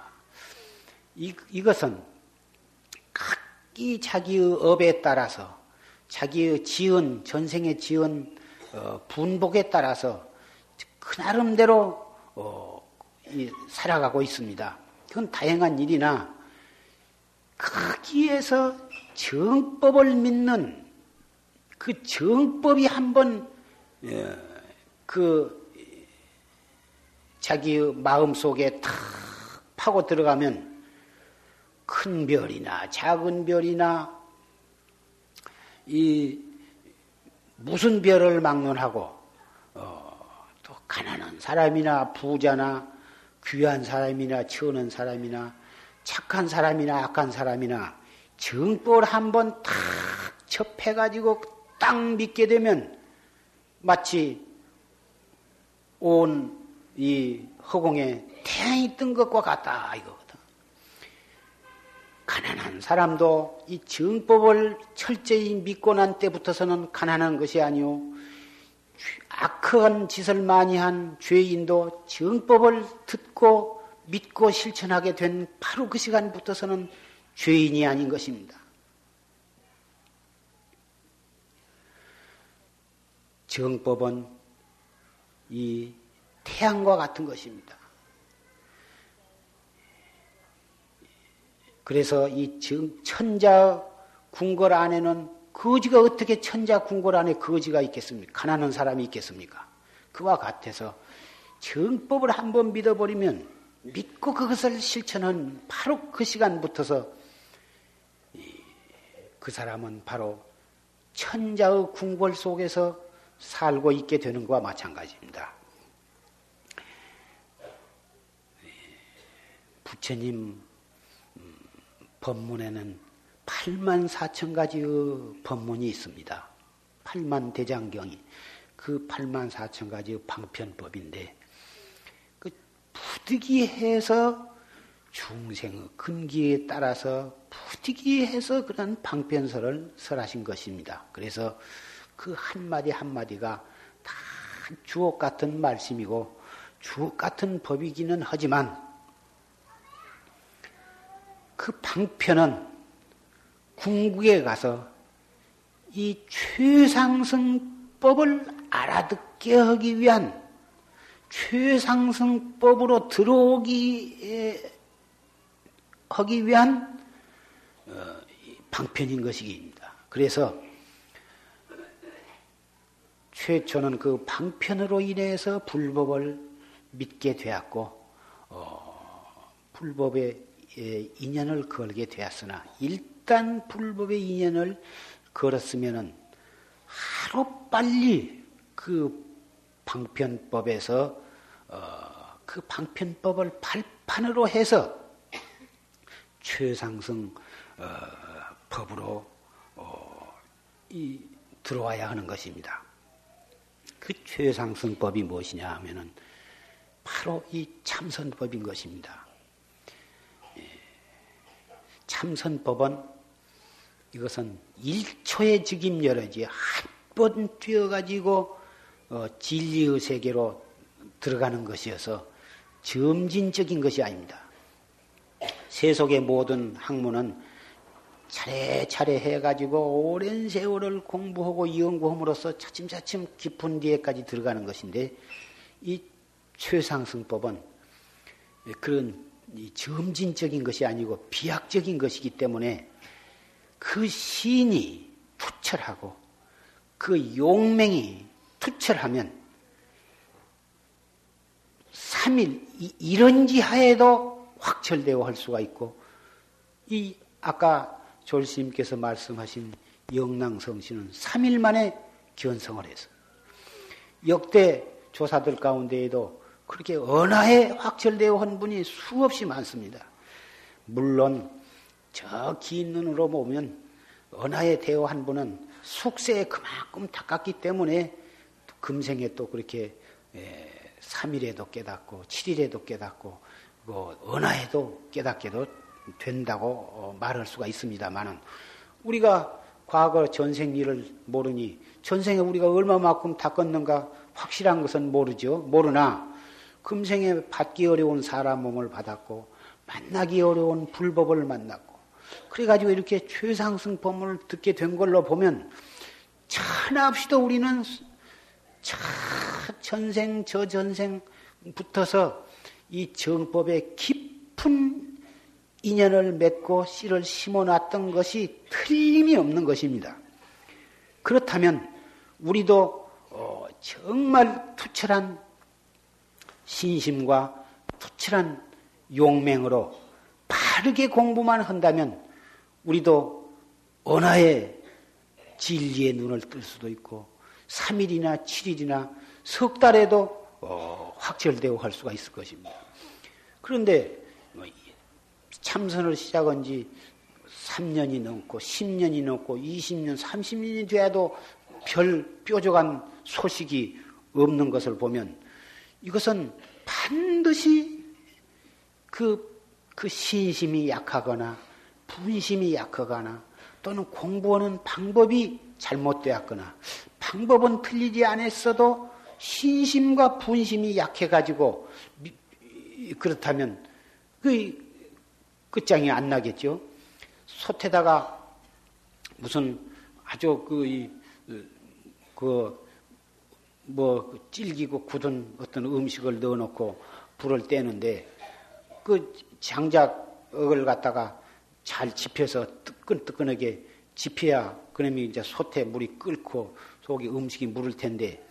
이것은 각기 자기의 업에 따라서 자기의 지은 전생에 지은 분복에 따라서 그 나름대로 살아가고 있습니다. 그건 다양한 일이나 거기에서 정법을 믿는 그 정법이 한번 그 자기의 마음속에 탁 파고 들어가면 큰 별이나 작은 별이나 이 무슨 별을 막론하고 또 가난한 사람이나 부자나 귀한 사람이나 천한 사람이나 착한 사람이나 악한 사람이나 정법을 한번 탁 접해가지고 딱 믿게 되면 마치 온 이 허공에 태양이 뜬 것과 같다 이거거든. 가난한 사람도 이 정법을 철저히 믿고 난 때부터서는 가난한 것이 아니오. 악한 짓을 많이 한 죄인도 정법을 듣고 믿고 실천하게 된 바로 그 시간부터서는 죄인이 아닌 것입니다. 정법은 이 태양과 같은 것입니다. 그래서 이 지금 천자 궁궐 안에는 거지가 어떻게 천자 궁궐 안에 거지가 있겠습니까? 가난한 사람이 있겠습니까? 그와 같아서 정법을 한번 믿어버리면 믿고 그것을 실천한 바로 그 시간부터서 그 사람은 바로 천자의 궁궐 속에서 살고 있게 되는 것과 마찬가지입니다. 부처님 법문에는 84,000가지의 법문이 있습니다. 8만 대장경이 그 84,000가지의 방편법인데 그 부득이해서 중생의 근기에 따라서 부득이해서 그런 방편설을 설하신 것입니다. 그래서 그 한마디 한마디가 다 주옥 같은 말씀이고 주옥 같은 법이기는 하지만 그 방편은 궁극에 가서 이 최상승법을 알아듣게 하기 위한 최상승법으로 하기 위한 방편인 것이기입니다. 그래서 최초는 그 방편으로 인해서 불법을 믿게 되었고 불법의 인연을 걸게 되었으나 일단 불법의 인연을 걸었으면은 하루빨리 그 방편법에서 그 방편법을 발판으로 해서 최상승 법으로 들어와야 하는 것입니다. 그 최상승 법이 무엇이냐 하면은 바로 이 참선법인 것입니다. 참선법은 이것은 1초의 즉임여러지 한 번 뛰어가지고 진리의 세계로 들어가는 것이어서 점진적인 것이 아닙니다. 세속의 모든 학문은 차례차례 해가지고 오랜 세월을 공부하고 연구함으로써 차츰차츰 깊은 데까지 들어가는 것인데 이 최상승법은 그런 이 점진적인 것이 아니고 비약적인 것이기 때문에 그 시인이 투철하고 그 용맹이 투철하면 3일 이런지하에도 확철되어 할 수가 있고 이 아까 졸스님께서 말씀하신 영랑성신은 3일 만에 견성을 해서 역대 조사들 가운데에도 그렇게 언하에 확철되어 한 분이 수없이 많습니다. 물론 저 긴 눈으로 보면 언하에 되어 한 분은 숙세에 그만큼 닦았기 때문에 금생에 또 그렇게 3일에도 깨닫고 7일에도 깨닫고 언하에도 깨닫게도 된다고 말할 수가 있습니다만은 우리가 과거 전생 일을 모르니 전생에 우리가 얼마만큼 닦았는가 확실한 것은 모르죠. 모르나 금생에 받기 어려운 사람 몸을 받았고 만나기 어려운 불법을 만났고 그래가지고 이렇게 최상승법을 듣게 된 걸로 보면 천없이도 우리는 전생 저 전생 붙어서 이 정법에 깊은 인연을 맺고 씨를 심어놨던 것이 틀림이 없는 것입니다. 그렇다면 우리도 정말 투철한 신심과 투철한 용맹으로 바르게 공부만 한다면 우리도 언하의 진리의 눈을 뜰 수도 있고 3일이나 7일이나 석 달에도 확철되어 할 수가 있을 것입니다. 그런데 참선을 시작한 지 3년이 넘고 10년이 넘고 20년, 30년이 돼도 별 뾰족한 소식이 없는 것을 보면 이것은 반드시 그 신심이 약하거나 분심이 약하거나 또는 공부하는 방법이 잘못되었거나 방법은 틀리지 않았어도 신심과 분심이 약해가지고 그렇다면 그 끝장이 안 나겠죠. 솥에다가 무슨 아주 질기고 굳은 어떤 음식을 넣어놓고 불을 떼는데 그 장작을 갖다가 잘 지펴서 뜨끈뜨끈하게 지펴야 그러면 이제 솥에 물이 끓고 속에 음식이 물을 텐데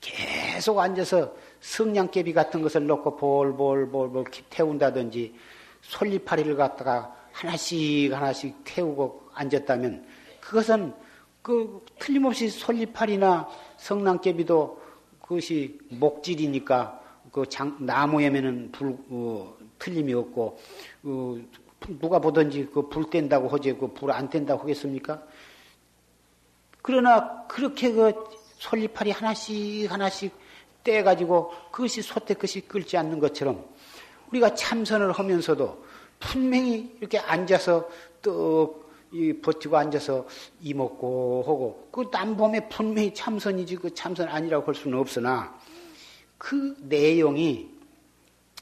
계속 앉아서 성냥개비 같은 것을 놓고 볼볼볼볼 태운다든지 솔잎파리를 갖다가 하나씩 하나씩 태우고 앉았다면 그것은 그 틀림없이 솔잎파리나 성냥개비도 그것이 목질이니까 나무에면은 틀림이 없고 누가 보든지 그 불 뗀다고 하지 그 불 안 뗀다고 하겠습니까? 그러나 그렇게 그 솔잎파리 하나씩 하나씩 떼가지고 그것이 솥에 그것이 끓지 않는 것처럼 우리가 참선을 하면서도 분명히 이렇게 앉아서 떡 버티고 앉아서 이 먹고 하고 그 남범에 분명히 참선이지 그 참선 아니라고 할 수는 없으나 그 내용이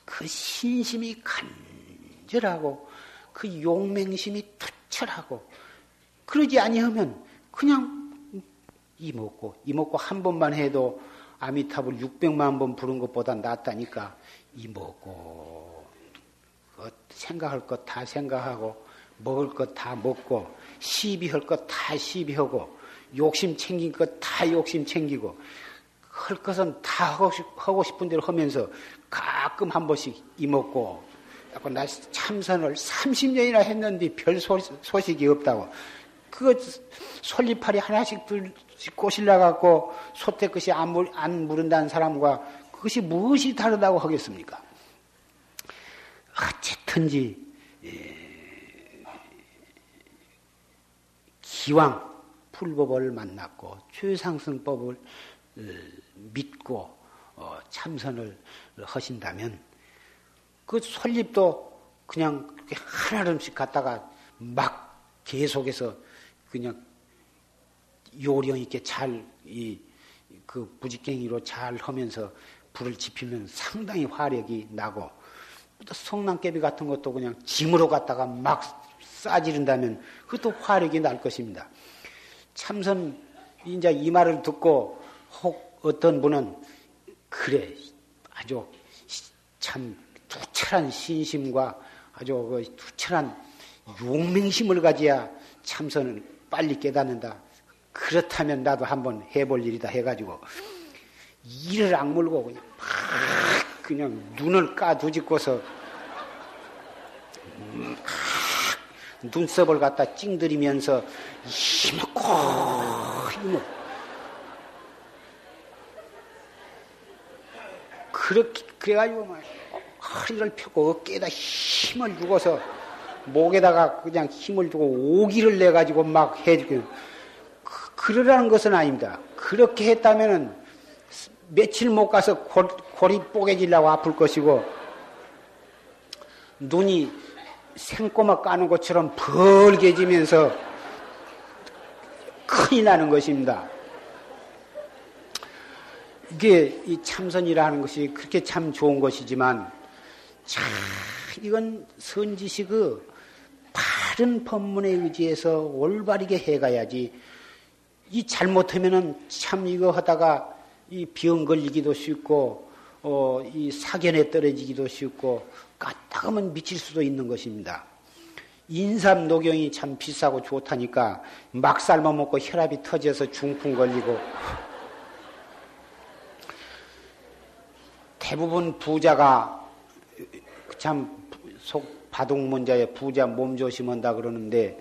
그 신심이 간절하고 그 용맹심이 투철하고 그러지 아니하면 그냥 이 먹고 한 번만 해도 아미타불 600만 번 부른 것보다 낫다니까 이 먹고 생각할 것 다 생각하고 먹을 것 다 먹고 시비할 것 다 시비하고 욕심 챙긴 것 다 욕심 챙기고 할 것은 다 하고 싶은 대로 하면서 가끔 한 번씩 이 먹고 나 참선을 30년이나 했는데 별 소식이 없다고 그거 솔잎파리 하나씩 꼬실라갖고 솥에 것이 안 무른다는 사람과 그것이 무엇이 다르다고 하겠습니까? 어쨌든지 기왕 풀법을 만났고 최상승법을 믿고 참선을 하신다면 그 솔잎도 그냥 그렇게 한알음씩 갖다가 막 계속해서 그냥 요령 있게 그 부지깽이로 잘 하면서 불을 지피면 상당히 화력이 나고 또 성난개비 같은 것도 그냥 짐으로 갖다가 막 싸지른다면 그것도 화력이 날 것입니다. 참선 이제 이 말을 듣고 혹 어떤 분은 그래 아주 참 투철한 신심과 아주 그 투철한 용맹심을 가져야 참선을 빨리 깨닫는다. 그렇다면 나도 한번 해볼 일이다 해가지고 이를 악물고 그냥 막 그냥 눈을 까두집고서 눈썹을 갖다 찡들이면서 이먹고 그렇게 그래가지고 막 허리를 펴고 어깨에다 힘을 주고서 목에다가 그냥 힘을 주고 오기를 내가지고 막 해주고 그러라는 것은 아닙니다. 그렇게 했다면은 며칠 못 가서 골이 뽀개지려고 아플 것이고 눈이 생꼬마 까는 것처럼 벌개지면서 큰일 나는 것입니다. 이게 이 참선이라는 것이 그렇게 참 좋은 것이지만 참 이건 선지식의 바른 법문에 의지해서 올바르게 해가야지 이 잘못하면은 참 이거 하다가 이 병 걸리기도 쉽고 이 사견에 떨어지기도 쉽고 까딱하면 미칠 수도 있는 것입니다. 인삼 녹용이 참 비싸고 좋다니까 막 삶아 먹고 혈압이 터져서 중풍 걸리고 대부분 부자가 참 속 바둑문자에 부자 몸조심한다 그러는데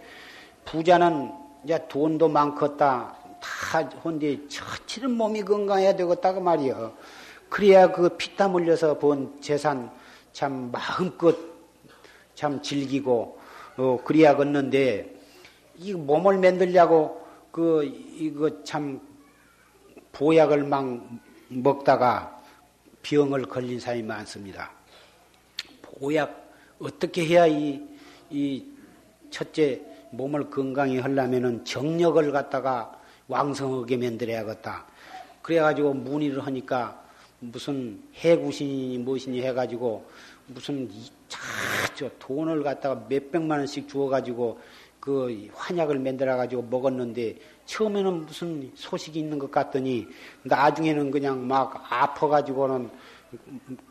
부자는 이제 돈도 많겠다 다 헌데 처치는 몸이 건강해야 되겠다고 말이여. 그래야 그 피땀 흘려서 번 재산 참 마음껏 참 즐기고 그래야 걷는데 이 몸을 만들려고 이거 참 보약을 막 먹다가 병을 걸린 사람이 많습니다. 보약 어떻게 해야 이 첫째 몸을 건강히 하려면은 정력을 갖다가 왕성하게 만들어야겠다. 그래가지고 문의를 하니까 무슨 해구신이 무엇이니 해가지고 무슨 돈을 갖다가 몇백만원씩 주어가지고 그 환약을 만들어가지고 먹었는데 처음에는 무슨 소식이 있는 것 같더니 나중에는 그냥 막 아파가지고는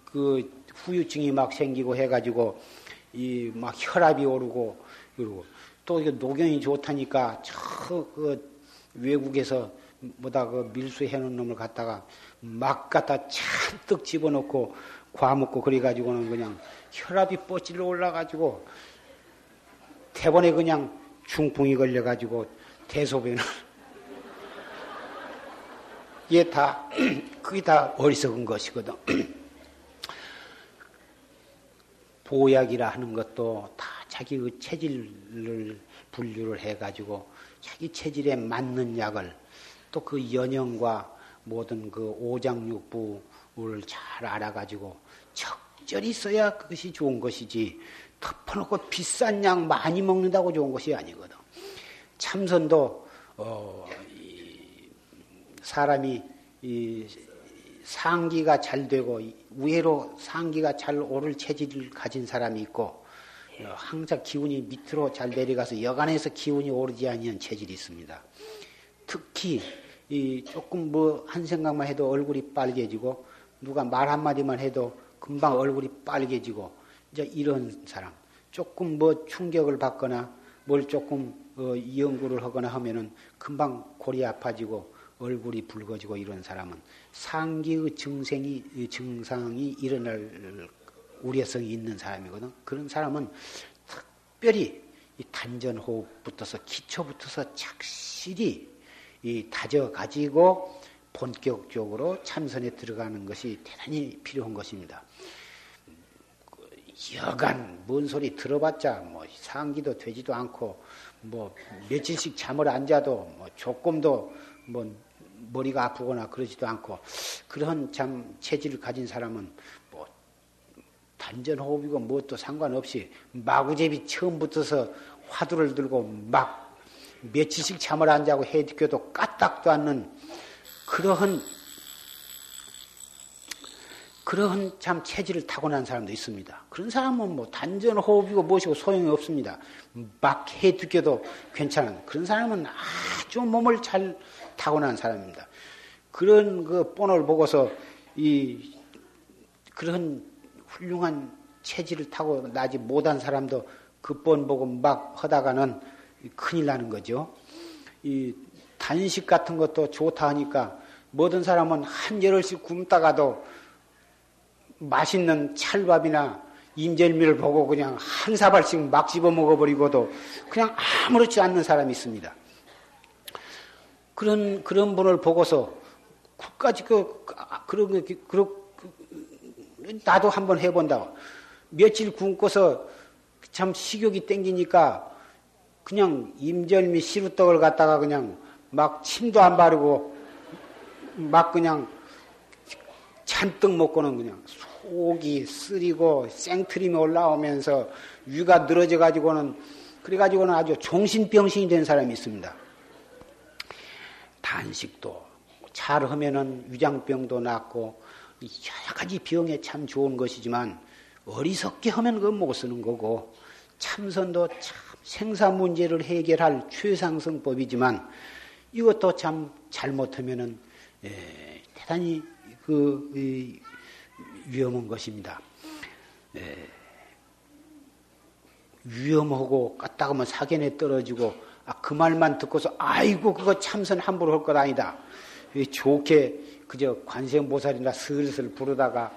그 후유증이 막 생기고 해가지고 이 막 혈압이 오르고 이러고 또 이게 노경이 좋다니까 저 그 외국에서 뭐다 그 밀수해 놓은 놈을 갖다가 막 갖다 잔뜩 집어넣고 과먹고 그래가지고는 그냥 혈압이 뻗질러 올라가지고 대번에 그냥 중풍이 걸려가지고 대소변을 이게 다 그게 다 어리석은 것이거든. 보약이라 하는 것도 다 자기의 체질을 분류를 해가지고 자기 체질에 맞는 약을 또 그 연령과 모든 그 오장육부를 잘 알아가지고 적절히 써야 그것이 좋은 것이지 덮어놓고 비싼 약 많이 먹는다고 좋은 것이 아니거든. 참선도 사람이 이 상기가 잘 되고 우회로 상기가 잘 오를 체질을 가진 사람이 있고 항상 기운이 밑으로 잘 내려가서 여간에서 기운이 오르지 않는 체질이 있습니다. 특히 이 조금 뭐 한 생각만 해도 얼굴이 빨개지고 누가 말 한마디만 해도 금방 얼굴이 빨개지고 이제 이런 사람 조금 뭐 충격을 받거나 뭘 조금 연구를 하거나 하면은 금방 골이 아파지고 얼굴이 붉어지고 이런 사람은 상기의 증상이 일어날 우려성이 있는 사람이거든. 그런 사람은 특별히 이 단전호흡부터서 기초부터서 착실히 이 다져가지고 본격적으로 참선에 들어가는 것이 대단히 필요한 것입니다. 여간 뭔 소리 들어봤자 뭐 상기도 되지도 않고 뭐 며칠씩 잠을 안 자도 뭐 조금도 뭐 머리가 아프거나 그러지도 않고 그런 참 체질을 가진 사람은 뭐 단전호흡이고 뭣도 상관없이 마구잡이 처음부터서 화두를 들고 막 며칠씩 잠을 안 자고 해디껴도 까딱도 않는 그러한 참 체질을 타고난 사람도 있습니다. 그런 사람은 뭐 단전호흡이고 무엇이고 소용이 없습니다. 막 해두겨도 괜찮은 그런 사람은 아주 몸을 잘 타고난 사람입니다. 그런 그 본을 보고서 이 그런 훌륭한 체질을 타고나지 못한 사람도 그 본 보고 막 하다가는 큰일 나는 거죠. 이 단식 같은 것도 좋다 하니까 모든 사람은 한 열흘씩 굶다가도 맛있는 찰밥이나 인절미를 보고 그냥 한 사발씩 막 집어 먹어버리고도 그냥 아무렇지 않는 사람이 있습니다. 그런 분을 보고서 그까지 나도 한번 해본다고. 며칠 굶고서 참 식욕이 땡기니까 그냥 인절미 시루떡을 갖다가 그냥 막 침도 안 바르고 막 그냥 잔뜩 먹고는 그냥 속이 쓰리고 생트림이 올라오면서 위가 늘어져가지고는 그래가지고는 아주 정신병신이 된 사람이 있습니다. 단식도 잘하면은 위장병도 낫고 여러 가지 병에 참 좋은 것이지만 어리석게 하면 그건 못 쓰는 거고 참선도 참 생사 문제를 해결할 최상승법이지만 이것도 참 잘못하면은 대단히 그 위험한 것입니다. 위험하고 까딱하면 사견에 떨어지고 그 말만 듣고서 아이고 그거 참선 함부로 할 것 아니다. 좋게 그저 관세음보살이나 슬슬 부르다가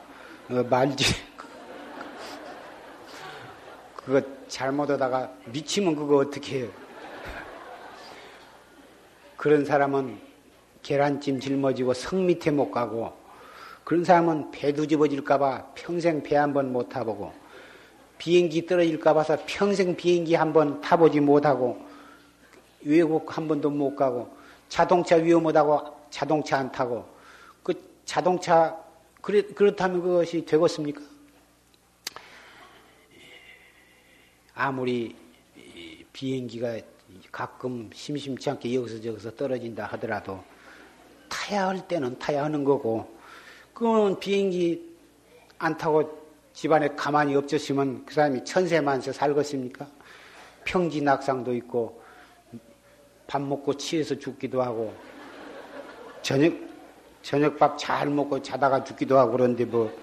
말지 그거 잘못하다가 미치면 그거 어떻게 해요. 그런 사람은 계란찜 짊어지고 성 밑에 못 가고 그런 사람은 배도 집어질까봐 평생 배 한 번 못 타보고 비행기 떨어질까봐서 평생 비행기 한 번 타보지 못하고 외국 한 번도 못 가고 자동차 위험하다고 자동차 안 타고 그 자동차 그렇다면 그것이 되겠습니까? 아무리 비행기가 가끔 심심치 않게 여기서 저기서 떨어진다 하더라도 타야 할 때는 타야 하는 거고 그건 비행기 안 타고 집안에 가만히 없으시면 그 사람이 천세만세 살겠습니까? 평지낙상도 있고 밥 먹고 취해서 죽기도 하고 저녁밥 잘 먹고 자다가 죽기도 하고 그런데 뭐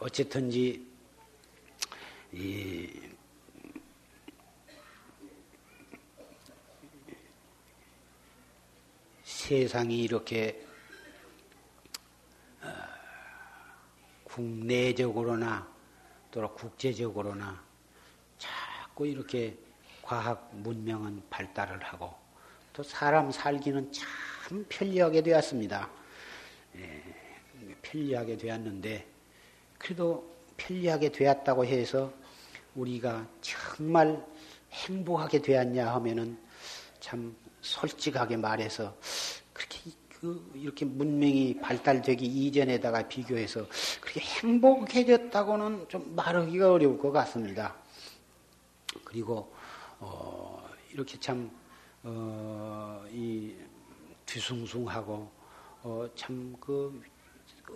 어쨌든지 세상이 이렇게 국내적으로나 또 국제적으로나 자꾸 이렇게 과학 문명은 발달을 하고 또 사람 살기는 참 편리하게 되었습니다. 편리하게 되었는데 그래도 편리하게 되었다고 해서 우리가 정말 행복하게 되었냐 하면은 참 솔직하게 말해서 그렇게 이렇게 문명이 발달되기 이전에다가 비교해서 그렇게 행복해졌다고는 좀 말하기가 어려울 것 같습니다. 그리고 이렇게 참 이 뒤숭숭하고 참 그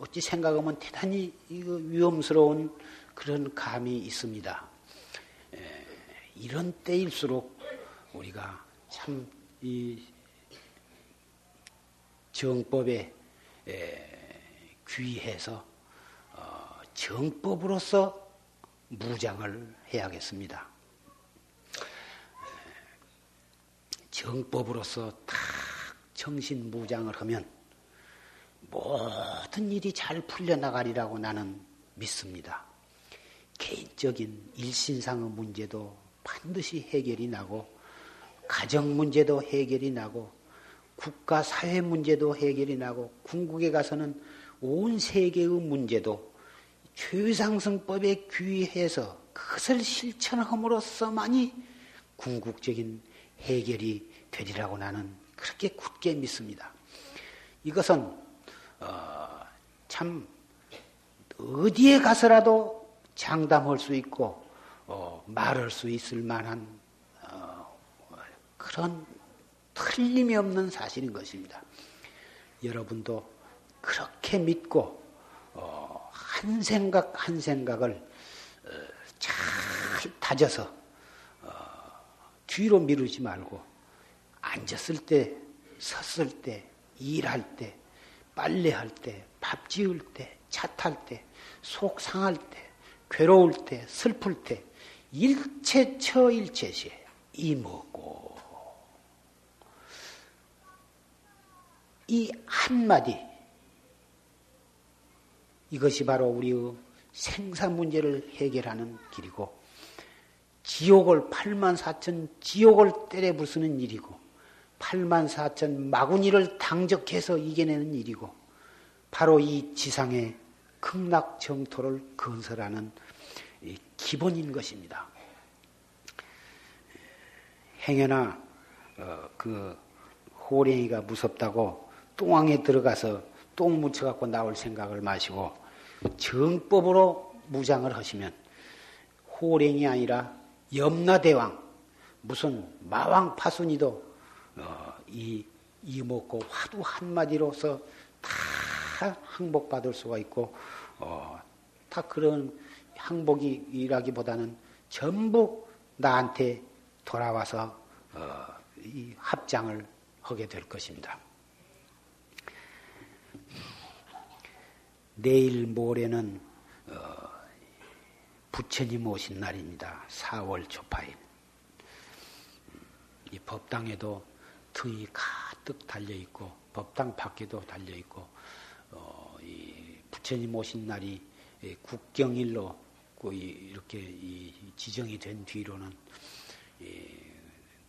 어찌 생각하면 대단히 이거 위험스러운 그런 감이 있습니다. 이런 때일수록 우리가 참 이 정법에 귀해서 정법으로서 무장을 해야겠습니다. 정법으로서 딱 정신 무장을 하면 모든 일이 잘 풀려나가리라고 나는 믿습니다. 개인적인 일신상의 문제도 반드시 해결이 나고 가정 문제도 해결이 나고 국가 사회 문제도 해결이 나고 궁극에 가서는 온 세계의 문제도 최상승법에 귀해서 그것을 실천함으로써만이 궁극적인 해결이 되리라고 나는 그렇게 굳게 믿습니다. 이것은 참 어디에 가서라도 장담할 수 있고 말할 수 있을 만한 그런 틀림이 없는 사실인 것입니다. 여러분도 그렇게 믿고 한 생각 한 생각을 잘 다져서 뒤로 미루지 말고 앉았을 때, 섰을 때, 일할 때, 빨래할 때, 밥 지을 때, 차 탈 때, 속 상할 때, 괴로울 때, 슬플 때 일체처 일체시에 이먹고 이 한마디, 이것이 바로 우리의 생사 문제를 해결하는 길이고 지옥을 84,000 지옥을 때려 부수는 일이고 84,000 마구니를 당적해서 이겨내는 일이고 바로 이 지상의 극락정토를 건설하는 기본인 것입니다. 행여나 그 호랭이가 무섭다고 똥항에 들어가서 똥 묻혀갖고 나올 생각을 마시고 정법으로 무장을 하시면 호랭이 아니라 염라대왕, 무슨 마왕 파순이도 이 이목고 화두 한마디로서 다 항복받을 수가 있고 다 그런 항복이라기보다는 전부 나한테 돌아와서 이 합장을 하게 될 것입니다. 내일 모레는 부처님 오신 날입니다. 4월 초파일. 이 법당에도 등이 가득 달려있고 법당 밖에도 달려있고 이 부처님 오신 날이 국경일로 이렇게 이 지정이 된 뒤로는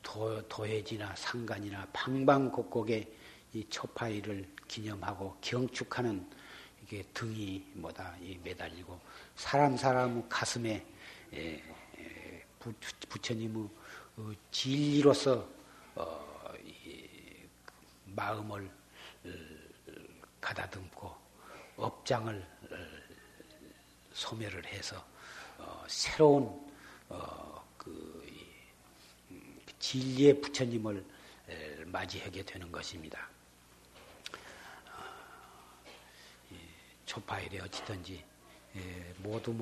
도해지나 상간이나 방방곡곡에 이 초파일을 기념하고 경축하는 이게 등이 뭐다 매달리고 사람 가슴에 부처님의 진리로서 마음을 가다듬고 업장을 소멸을 해서 새로운 그 진리의 부처님을 맞이하게 되는 것입니다. 초파일에 어찌든지 모두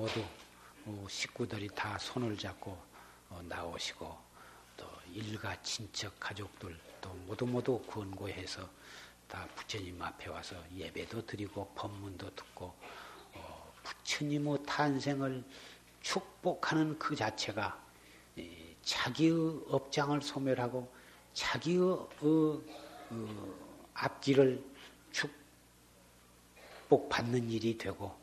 식구들이 다 손을 잡고 나오시고 또 일가 친척 가족들 또 모두 권고해서 다 부처님 앞에 와서 예배도 드리고 법문도 듣고 주님의 탄생을 축복하는 그 자체가 자기의 업장을 소멸하고 자기의 앞길을 축복받는 일이 되고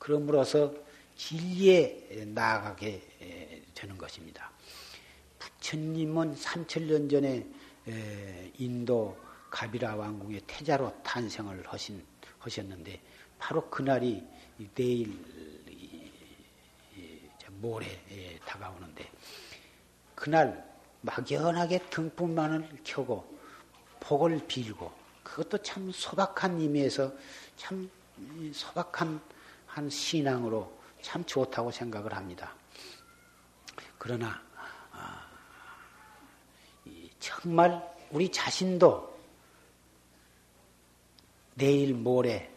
그러므로서 진리에 나아가게 되는 것입니다. 부처님은 3000년 전에 인도 가비라 왕국의 태자로 탄생을 하셨는데 바로 그날이 내일 모레에 다가오는데 그날 막연하게 등불만을 켜고 복을 빌고 그것도 참 소박한 의미에서 참 소박한 한 신앙으로 참 좋다고 생각을 합니다. 그러나 정말 우리 자신도 내일 모레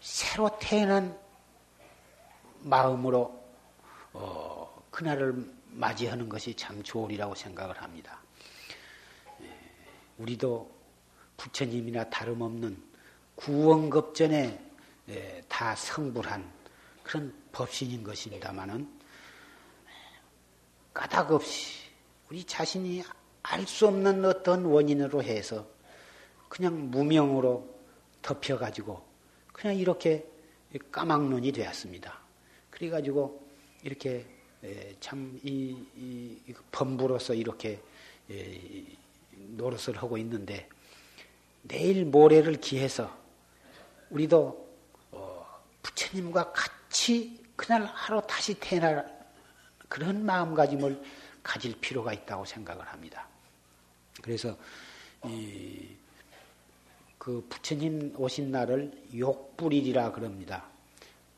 새로 태어난 마음으로 그날을 맞이하는 것이 참 좋으리라고 생각을 합니다. 우리도 부처님이나 다름없는 구원급전에 다 성불한 그런 법신인 것입니다마는 까닭없이 우리 자신이 알 수 없는 어떤 원인으로 해서 그냥 무명으로 덮여가지고 그냥 이렇게 까막눈이 되었습니다. 그래가지고 이렇게 참 이 범부로서 이렇게 노릇을 하고 있는데 내일 모레를 기해서 우리도 부처님과 같이 그날 하루 다시 태어날 그런 마음가짐을 가질 필요가 있다고 생각을 합니다. 그래서 그 부처님 오신 날을 욕불일이라 그럽니다.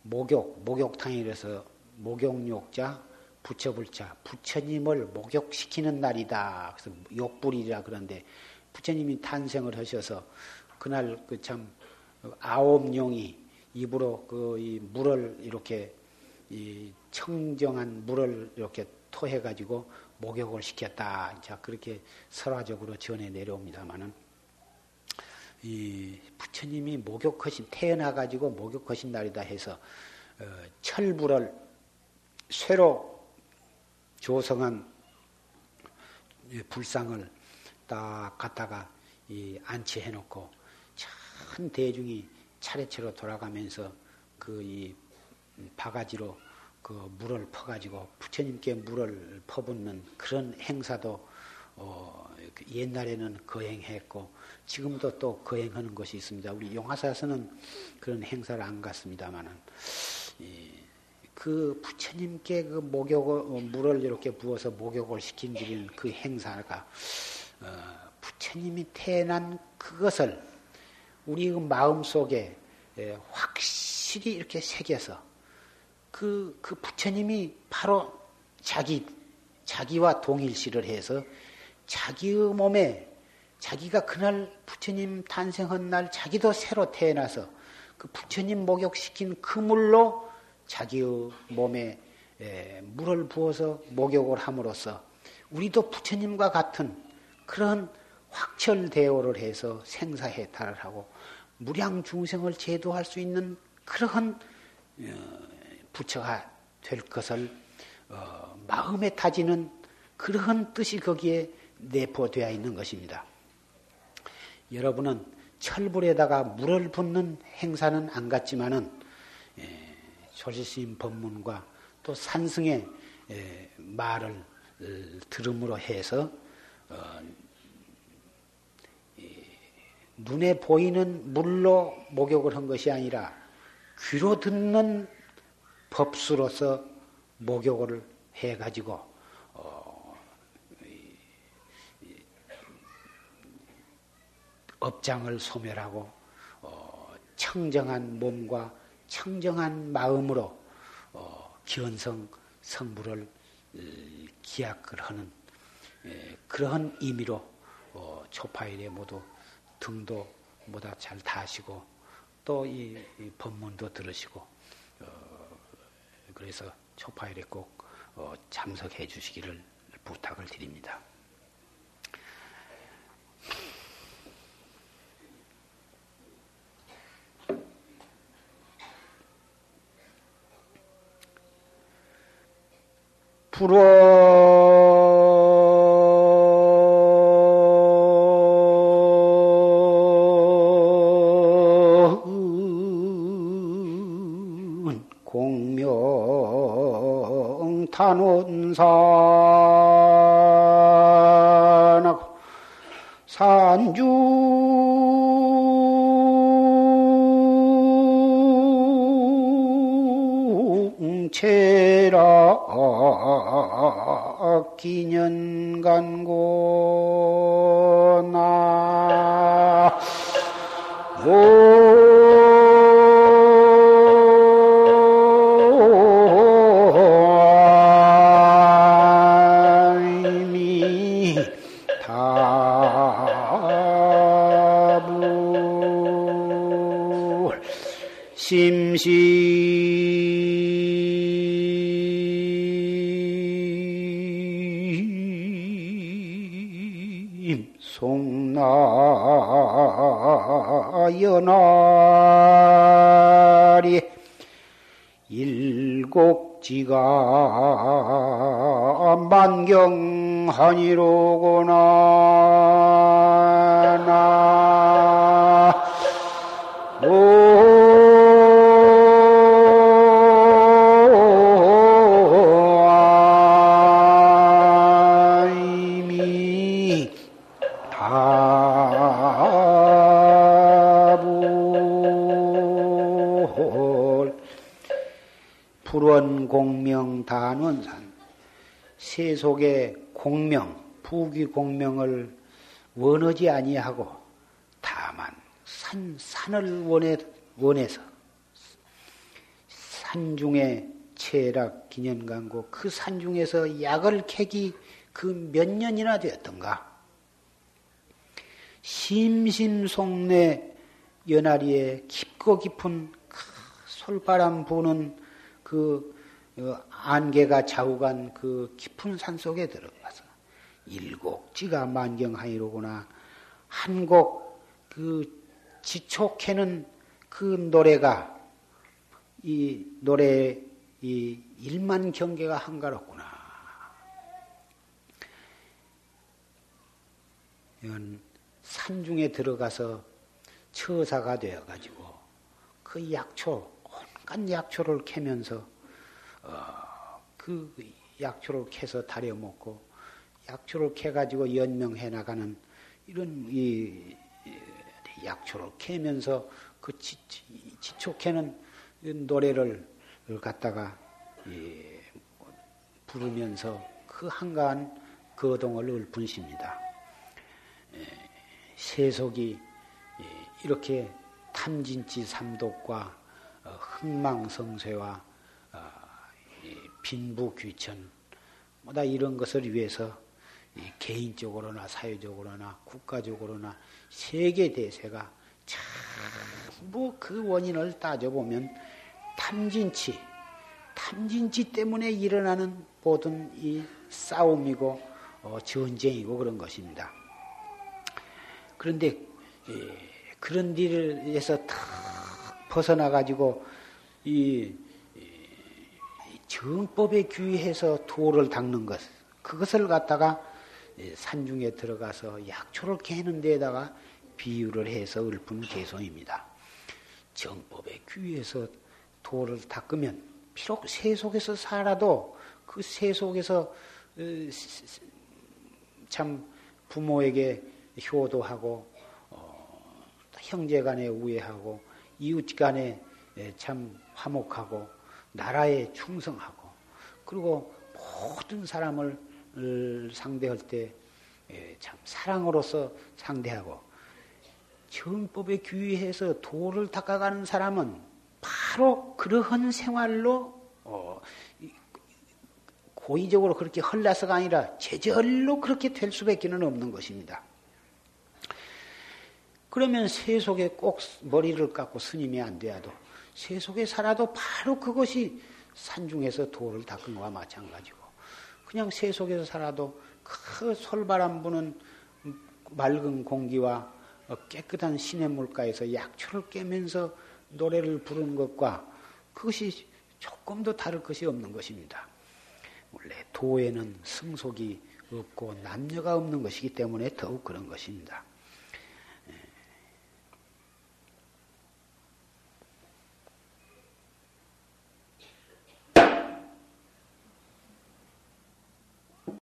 목욕탕이라서 목욕욕자, 부처불자, 부처님을 목욕시키는 날이다. 그래서 욕불이라 그러는데 부처님이 탄생을 하셔서 그날 그 참 9명이 입으로 그 이 물을 이렇게 이 청정한 물을 이렇게 토해 가지고 목욕을 시켰다. 자 그렇게 설화적으로 전해 내려옵니다만은 이 부처님이 목욕하신 태어나 가지고 목욕하신 날이다 해서 철불을 쇠로 조성한 불상을 딱 갖다가 안치해 놓고 참 대중이 차례차례로 돌아가면서 그 이 바가지로 그 물을 퍼가지고 부처님께 물을 퍼붓는 그런 행사도 옛날에는 거행했고 지금도 또 거행하는 것이 있습니다. 우리 용화사에서는 그런 행사를 안 갔습니다만은 그 부처님께 그 목욕을 물을 이렇게 부어서 목욕을 시킨 드리는 그 행사가 부처님이 태어난 그것을 우리 마음 속에 확실히 이렇게 새겨서 그 부처님이 바로 자기와 동일시를 해서 자기의 몸에 자기가 그날 부처님 탄생한 날 자기도 새로 태어나서 그 부처님 목욕시킨 그 물로 자기의 몸에 물을 부어서 목욕을 함으로써 우리도 부처님과 같은 그런 확철대오를 해서 생사해탈을 하고 무량중생을 제도할 수 있는 그러한 부처가 될 것을 마음에 다지는 그러한 뜻이 거기에 내포되어 있는 것입니다. 여러분은 철불에다가 물을 붓는 행사는 안 갔지만은 조실스님 법문과 또 산승의 말을 들음으로 해서 눈에 보이는 물로 목욕을 한 것이 아니라 귀로 듣는 법수로서 목욕을 해가지고 업장을 소멸하고 청정한 몸과 청정한 마음으로 견성 성불을 기약을 하는 그러한 의미로 초파일에 모두 등도 모두 잘 다시고 또 이 법문도 들으시고 그래서 초파일에 꼭 참석해 주시기를 부탁을 드립니다. 불어은 공명탄원산하고 산주 체락 기년간고 나모 미타불 심시 나연아리 일곡지가 만경하니로구나 나오 불원 공명 단원산 세속의 공명 부귀 공명을 원하지 아니하고 다만 산을 원해서 산 중에 체락 기년간고 그 산 중에서 약을 캐기 그 몇 년이나 되었던가 심심송래 연아리에 깊고 깊은 솔바람 부는 그 안개가 좌우간 그 깊은 산 속에 들어가서 일곡지가 만경하이로구나 한 곡 그 지촉해는 그 노래가 이 노래 이 일만 경계가 한가롭구나 이건 산 중에 들어가서 처사가 되어 가지고 그 약초 깐 약초를 캐면서 그 약초를 캐서 달여 먹고 약초를 캐 가지고 연명해 나가는 이런 이 약초를 캐면서 그 지촉해는 노래를 갖다가 부르면서 그 한가한 거동을 읊으십니다. 세속이 이렇게 탐진치 삼독과 흥망성쇠와 빈부귀천 뭐다 이런 것을 위해서 개인적으로나 사회적으로나 국가적으로나 세계 대세가 전부 그 원인을 따져보면 탐진치 때문에 일어나는 모든 이 싸움이고 전쟁이고 그런 것입니다. 그런데 그런 일에서 벗어나가지고, 정법에 귀해서 도를 닦는 것, 그것을 갖다가 산중에 들어가서 약초를 캐는 데에다가 비유를 해서 읊은 개성입니다. 정법에 귀해서 도를 닦으면, 비록 세속에서 살아도 그 세속에서 참 부모에게 효도하고, 형제 간에 우애하고, 이웃 간에 참 화목하고 나라에 충성하고 그리고 모든 사람을 상대할 때 참 사랑으로서 상대하고 정법에 귀의해서 도를 닦아가는 사람은 바로 그러한 생활로 고의적으로 그렇게 헐나서가 아니라 제절로 그렇게 될 수밖에 없는 것입니다. 그러면 세속에 꼭 머리를 깎고 스님이 안 되어도 세속에 살아도 바로 그것이 산중에서 도를 닦은 것과 마찬가지고 그냥 세속에서 살아도 그 솔바람 부는 맑은 공기와 깨끗한 시냇물가에서 약초를 깨면서 노래를 부르는 것과 그것이 조금도 다를 것이 없는 것입니다. 원래 도 교회는 승속이 없고 남녀가 없는 것이기 때문에 더욱 그런 것입니다.